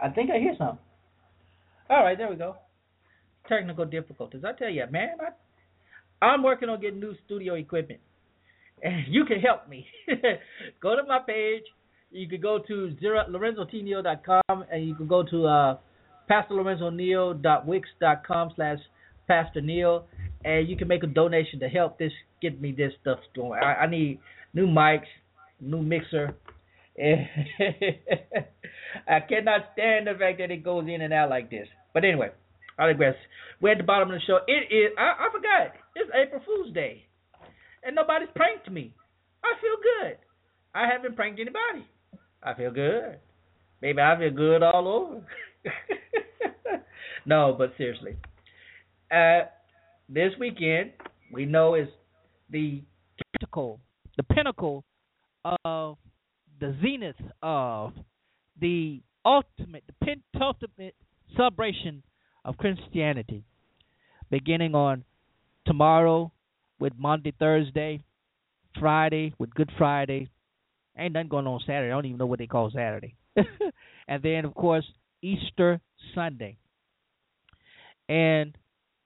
I think I hear something. All right, there we go. Technical difficulties. I tell you, man, I'm working on getting new studio equipment. And you can help me. Go to my page. You can go to LorenzoTNeal.com, and you can go to PastorLorenzoNeal.wix.com/PastorNeal, and you can make a donation to help this get me this stuff going. I need new mics, new mixer. I cannot stand the fact that it goes in and out like this. But anyway, I digress. We're at the bottom of the show. It is. I forgot. It's April Fool's Day, and nobody's pranked me. I feel good. I haven't pranked anybody. I feel good. Maybe I feel good all over. No, but seriously, this weekend we know is the pinnacle of the zenith of the penultimate celebration of Christianity, beginning on tomorrow with Monday, Thursday, Friday with Good Friday. Ain't nothing going on Saturday. I don't even know what they call Saturday. And then, of course, Easter Sunday. And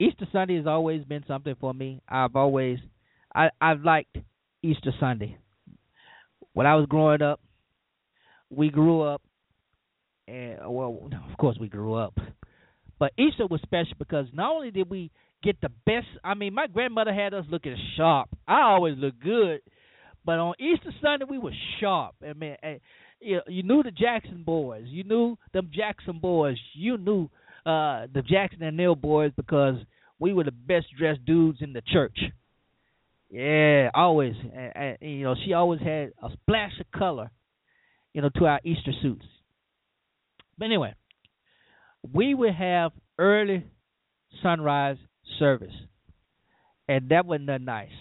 Easter Sunday has always been something for me. I've liked Easter Sunday. When I was growing up, we grew up, and well, of course we grew up. But Easter was special because not only did we get the best, my grandmother had us looking sharp. I always looked good. But on Easter Sunday, we were sharp. I mean, you knew the Jackson boys. You knew them Jackson boys. You knew the Jackson and Neal boys because we were the best-dressed dudes in the church. Yeah, always. And she always had a splash of color, to our Easter suits. But anyway, we would have early sunrise service, and that wasn't nothing nice.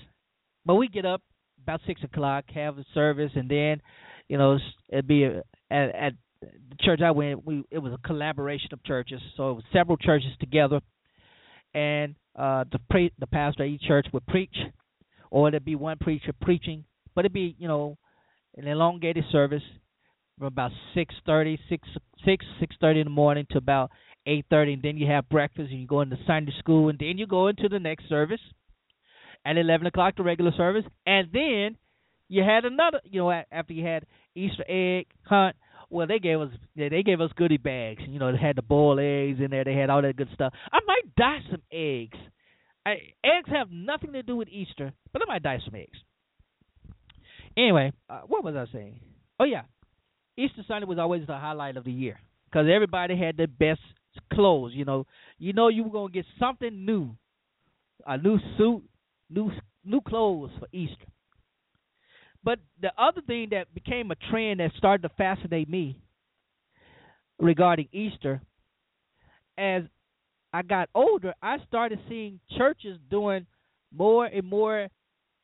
But we get up about 6 o'clock, have a service, and then, it'd be at the church I went. It was a collaboration of churches, so it was several churches together, and the pastor at each church would preach, or there'd be one preacher preaching, but it'd be an elongated service from about 6:30 in the morning to about 8:30, and then you have breakfast, and you go into Sunday school, and then you go into the next service. At 11 o'clock, the regular service. And then you had another, after you had Easter egg hunt, well, they gave us goodie bags. They had the boiled eggs in there. They had all that good stuff. I might dye some eggs. Eggs have nothing to do with Easter, but I might dye some eggs. Anyway, what was I saying? Oh, yeah. Easter Sunday was always the highlight of the year because everybody had their best clothes. You were going to get something new, a new suit. New clothes for Easter. But the other thing that became a trend that started to fascinate me regarding Easter, as I got older, I started seeing churches doing more and more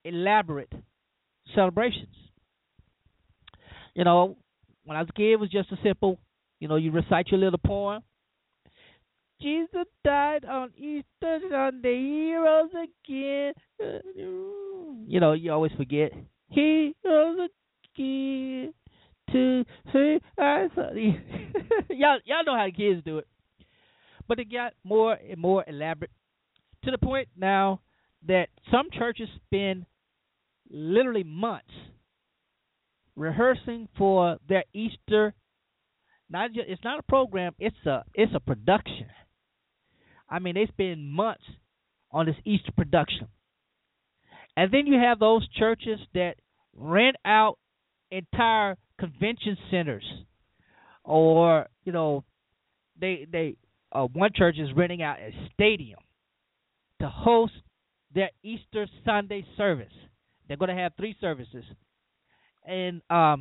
elaborate celebrations. When I was a kid, it was just a simple, you recite your little poem. Jesus died on Easter Sunday, he rose again. You always forget. He rose again to see our Sunday. Y'all know how kids do it. But it got more and more elaborate to the point now that some churches spend literally months rehearsing for their Easter. It's not a program, it's a production. They spend months on this Easter production. And then you have those churches that rent out entire convention centers. Or, one church is renting out a stadium to host their Easter Sunday service. They're going to have 3 services. And I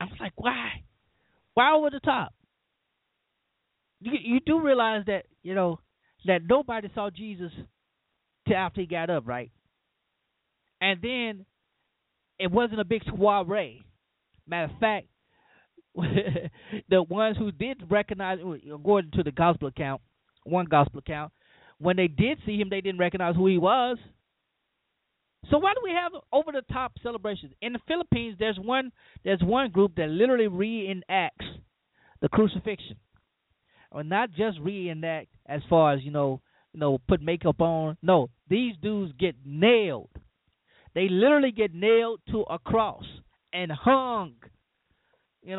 was like, why? Why over the top? You do realize that, that nobody saw Jesus till after he got up, right? And then it wasn't a big soiree. Matter of fact, the ones who did recognize, according to the one gospel account, when they did see him, they didn't recognize who he was. So why do we have over-the-top celebrations? In the Philippines, there's one group that literally reenacts the crucifixion. Or not just reenact as far as, put makeup on. No, these dudes get nailed. They literally get nailed to a cross and hung. They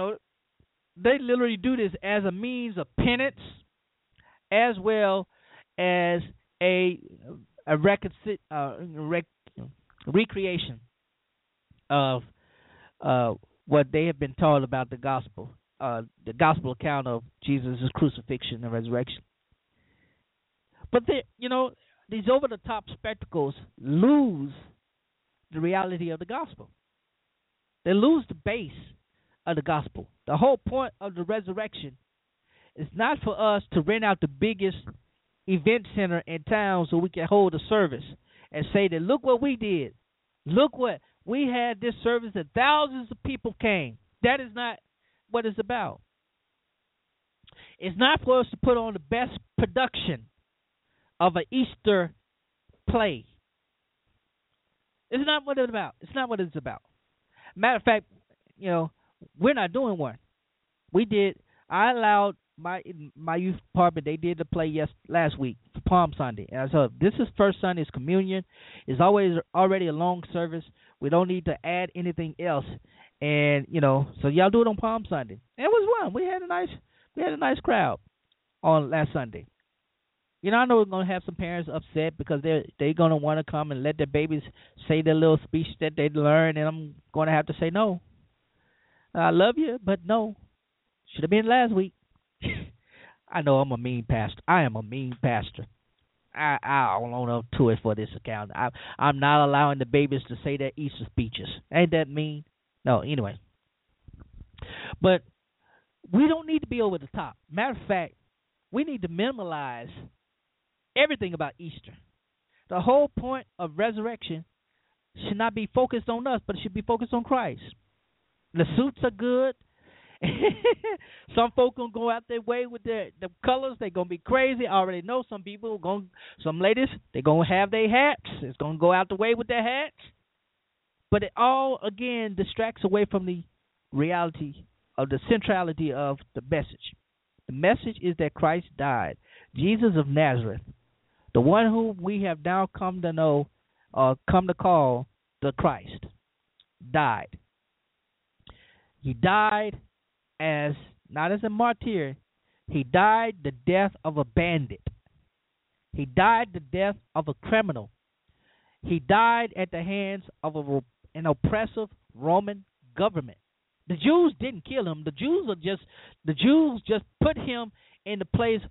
literally do this as a means of penance as well as a recreation of what they have been taught about the gospel account of Jesus' crucifixion and resurrection. But these over-the-top spectacles lose the reality of the gospel. They lose the base of the gospel. The whole point of the resurrection is not for us to rent out the biggest event center in town so we can hold a service and say that look what we did. Look what we had this service and thousands of people came. That is not what it's about. It's not for us to put on the best production of an Easter play. It's not what it's about. It's not what it's about. Matter of fact, we're not doing one. I allowed my youth department, they did the play last week, Palm Sunday. And I said, this is first Sunday, it's communion. It's already a long service. We don't need to add anything else. And, so y'all do it on Palm Sunday. And it was fun. We had a nice crowd on last Sunday. I know we're going to have some parents upset because they're going to want to come and let their babies say their little speech that they learned, and I'm going to have to say no. I love you, but no. Should have been last week. I know I'm a mean pastor. I am a mean pastor. I don't own up to it for this account. I'm not allowing the babies to say their Easter speeches. Ain't that mean? No, anyway. But we don't need to be over the top. Matter of fact, we need to minimize everything about Easter. The whole point of resurrection should not be focused on us, but it should be focused on Christ. The suits are good. Some folk gonna go out their way with the colors. They gonna be crazy. I already know some people some ladies, they gonna have their hats. It's gonna go out the way with their hats. But it all again distracts away from the reality of the centrality of the message. The message is that Christ died. Jesus of Nazareth, the one whom we have now come to know, come to call the Christ, died. He died not as a martyr. He died the death of a bandit. He died the death of a criminal. He died at the hands of an oppressive Roman government. The Jews didn't kill him. The Jews just put him in the place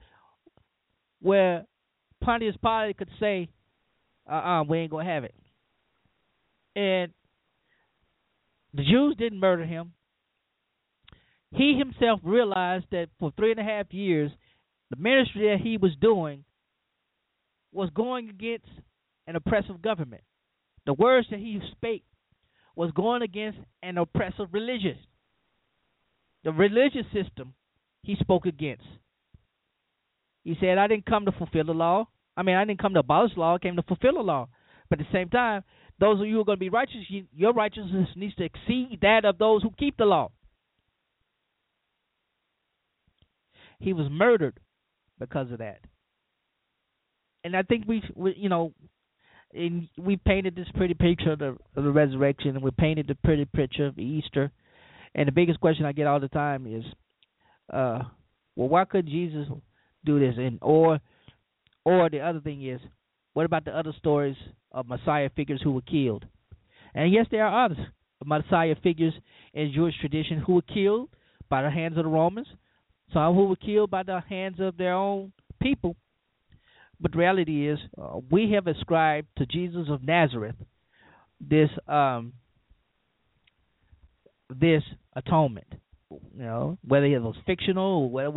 where Pontius Pilate could say, we ain't going to have it. And the Jews didn't murder him. He himself realized that for 3.5 years, the ministry that he was doing was going against an oppressive government. The words that he spake was going against an oppressive religion. The religious system he spoke against. He said, I didn't come to fulfill the law. I didn't come to abolish the law. I came to fulfill the law. But at the same time, those of you who are going to be righteous, your righteousness needs to exceed that of those who keep the law. He was murdered because of that. And I think we painted this pretty picture of the resurrection, and we painted the pretty picture of Easter. And the biggest question I get all the time is, why could Jesus do this? And or the other thing is, what about the other stories of Messiah figures who were killed? And yes, there are others, Messiah figures in Jewish tradition who were killed by the hands of the Romans, some who were killed by the hands of their own people. But the reality is, we have ascribed to Jesus of Nazareth this atonement. Whether it was fictional or whether it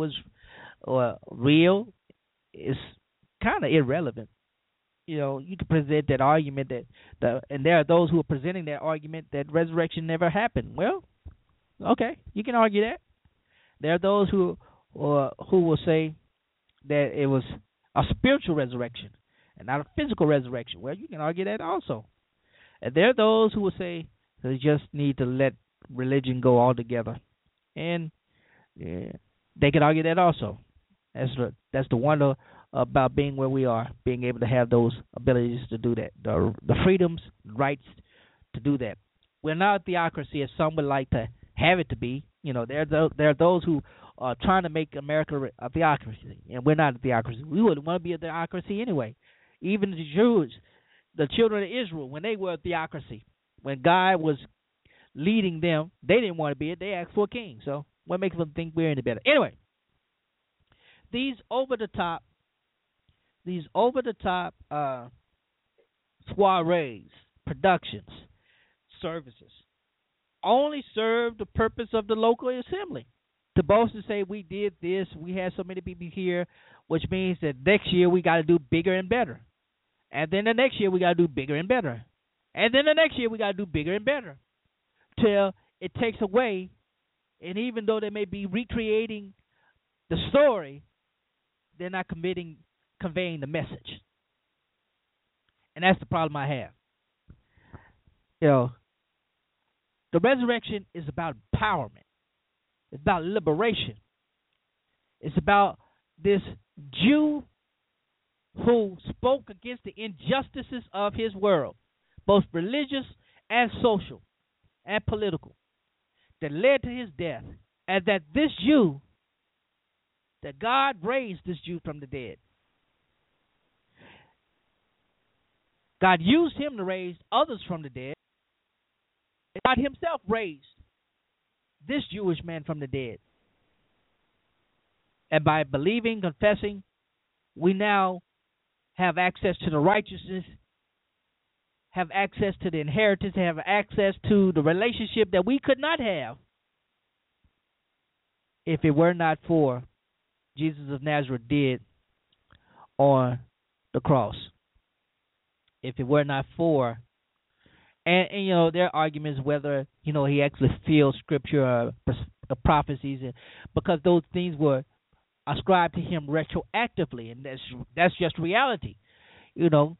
was real, is kind of irrelevant. You can present that argument and there are those who are presenting that argument that resurrection never happened. Well, okay, you can argue that. There are those who will say that it was a spiritual resurrection and not a physical resurrection. Well, you can argue that also. And there are those who will say they just need to let religion go altogether. And they can argue that also. That's the wonder about being where we are, being able to have those abilities to do that, the freedoms, rights to do that. We're not a theocracy as some would like to have it to be. You know, there are those who are trying to make America a theocracy, and we're not a theocracy. We wouldn't want to be a theocracy anyway. Even the Jews, the children of Israel, when they were a theocracy, when God was leading them, they didn't want to be it. They asked for a king. So what makes them think we're any better? Anyway, these over-the-top soirees, productions, services, only serve the purpose of the local assembly. To boast and say we did this, we had so many people here, which means that next year we got to do bigger and better. And then the next year we got to do bigger and better. And then the next year we got to do bigger and better. Till it takes away, and even though they may be recreating the story, they're not conveying the message. And that's the problem I have. You know, the resurrection is about empowerment. It's about liberation. It's about this Jew who spoke against the injustices of his world, both religious and social and political, that led to his death, and that this Jew, that God raised this Jew from the dead. God used him to raise others from the dead. God himself raised this Jewish man from the dead. And by believing, confessing, we now have access to the righteousness, have access to the inheritance, have access to the relationship that we could not have if it were not for Jesus of Nazareth did on the cross. If it were not for, and you know, there are arguments whether, you know, he actually fulfilled scripture or prophecies, because those things were ascribed to him retroactively, and that's just reality. You know,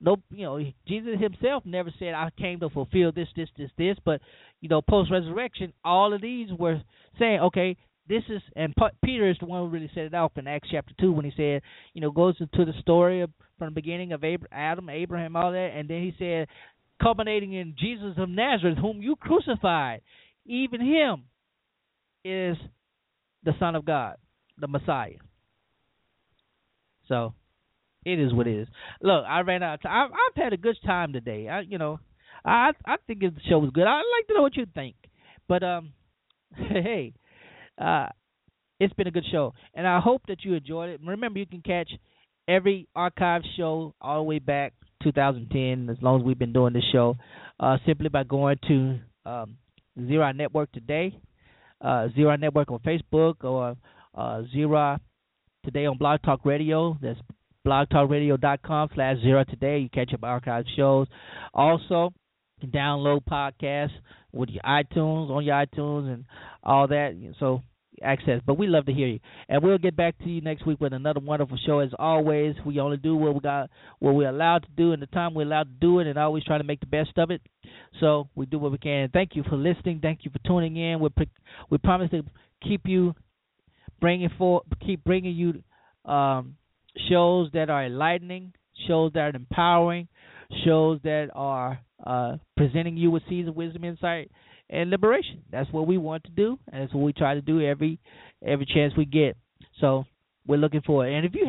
no, you know, Jesus himself never said, "I came to fulfill this, this, this, this." But you know, post resurrection, all of these were saying, "Okay, this is," and Peter is the one who really set it off in Acts chapter 2 when he said, you know, goes into the story of, from the beginning of Abraham, all that, and then he said, culminating in Jesus of Nazareth, whom you crucified, even him is the Son of God, the Messiah. So it is what it is. Look, I ran out of time. I've had a good time today. I think the show was good. I'd like to know what you think. But, hey. It's been a good show, and I hope that you enjoyed it. Remember, you can catch every archive show all the way back 2010, as long as we've been doing this show, simply by going to Zero Network Today, Zero Network on Facebook, or Zero Today on Blog Talk Radio. That's blogtalkradio.com/Zero Today. You catch up archive shows. Also, you can download podcasts with your iTunes, on your iTunes, and all that. So access. But we love to hear you, and we'll get back to you next week with another wonderful show. As always, we only do what we're allowed to do, and the time we're allowed to do it, and always try to make the best of it. So we do what we can. Thank you for listening. Thank you for tuning in. We promise to keep bringing you shows that are enlightening, shows that are empowering, shows that are presenting you with seeds of wisdom, insight, and liberation. That's what we want to do, and that's what we try to do every chance we get. So we're looking for it. And if you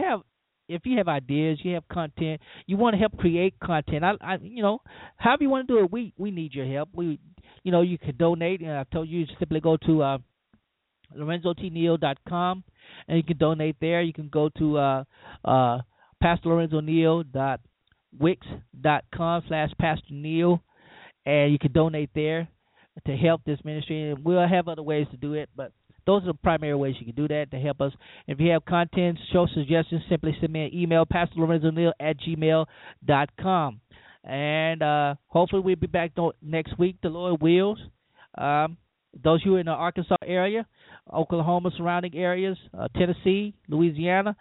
have ideas, you have content, you want to help create content, I you know, however you want to do it, we need your help. We, you know, you can donate, and I've told you simply go to LorenzoTNeal.com, and you can donate there. You can go to PastorLorenzoNeal.wix.com/PastorNeal, and you can donate there to help this ministry. And we'll have other ways to do it, but those are the primary ways you can do that to help us. If you have content, show suggestions, simply send me an email, PastorLorenzoNeal@gmail.com. And hopefully we'll be back next week, the Lord wills. Those who are in the Arkansas area, Oklahoma, surrounding areas, Tennessee, Louisiana,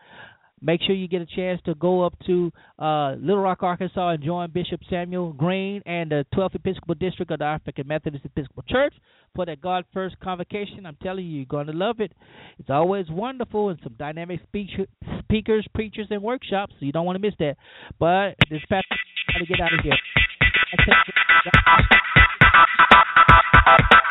Make sure you get a chance to go up to Little Rock, Arkansas, and join Bishop Samuel Green and the 12th Episcopal District of the African Methodist Episcopal Church for that God First Convocation. I'm telling you, you're going to love it. It's always wonderful, and some dynamic speakers, preachers, and workshops, so you don't want to miss that. But this pastor got to get out of here.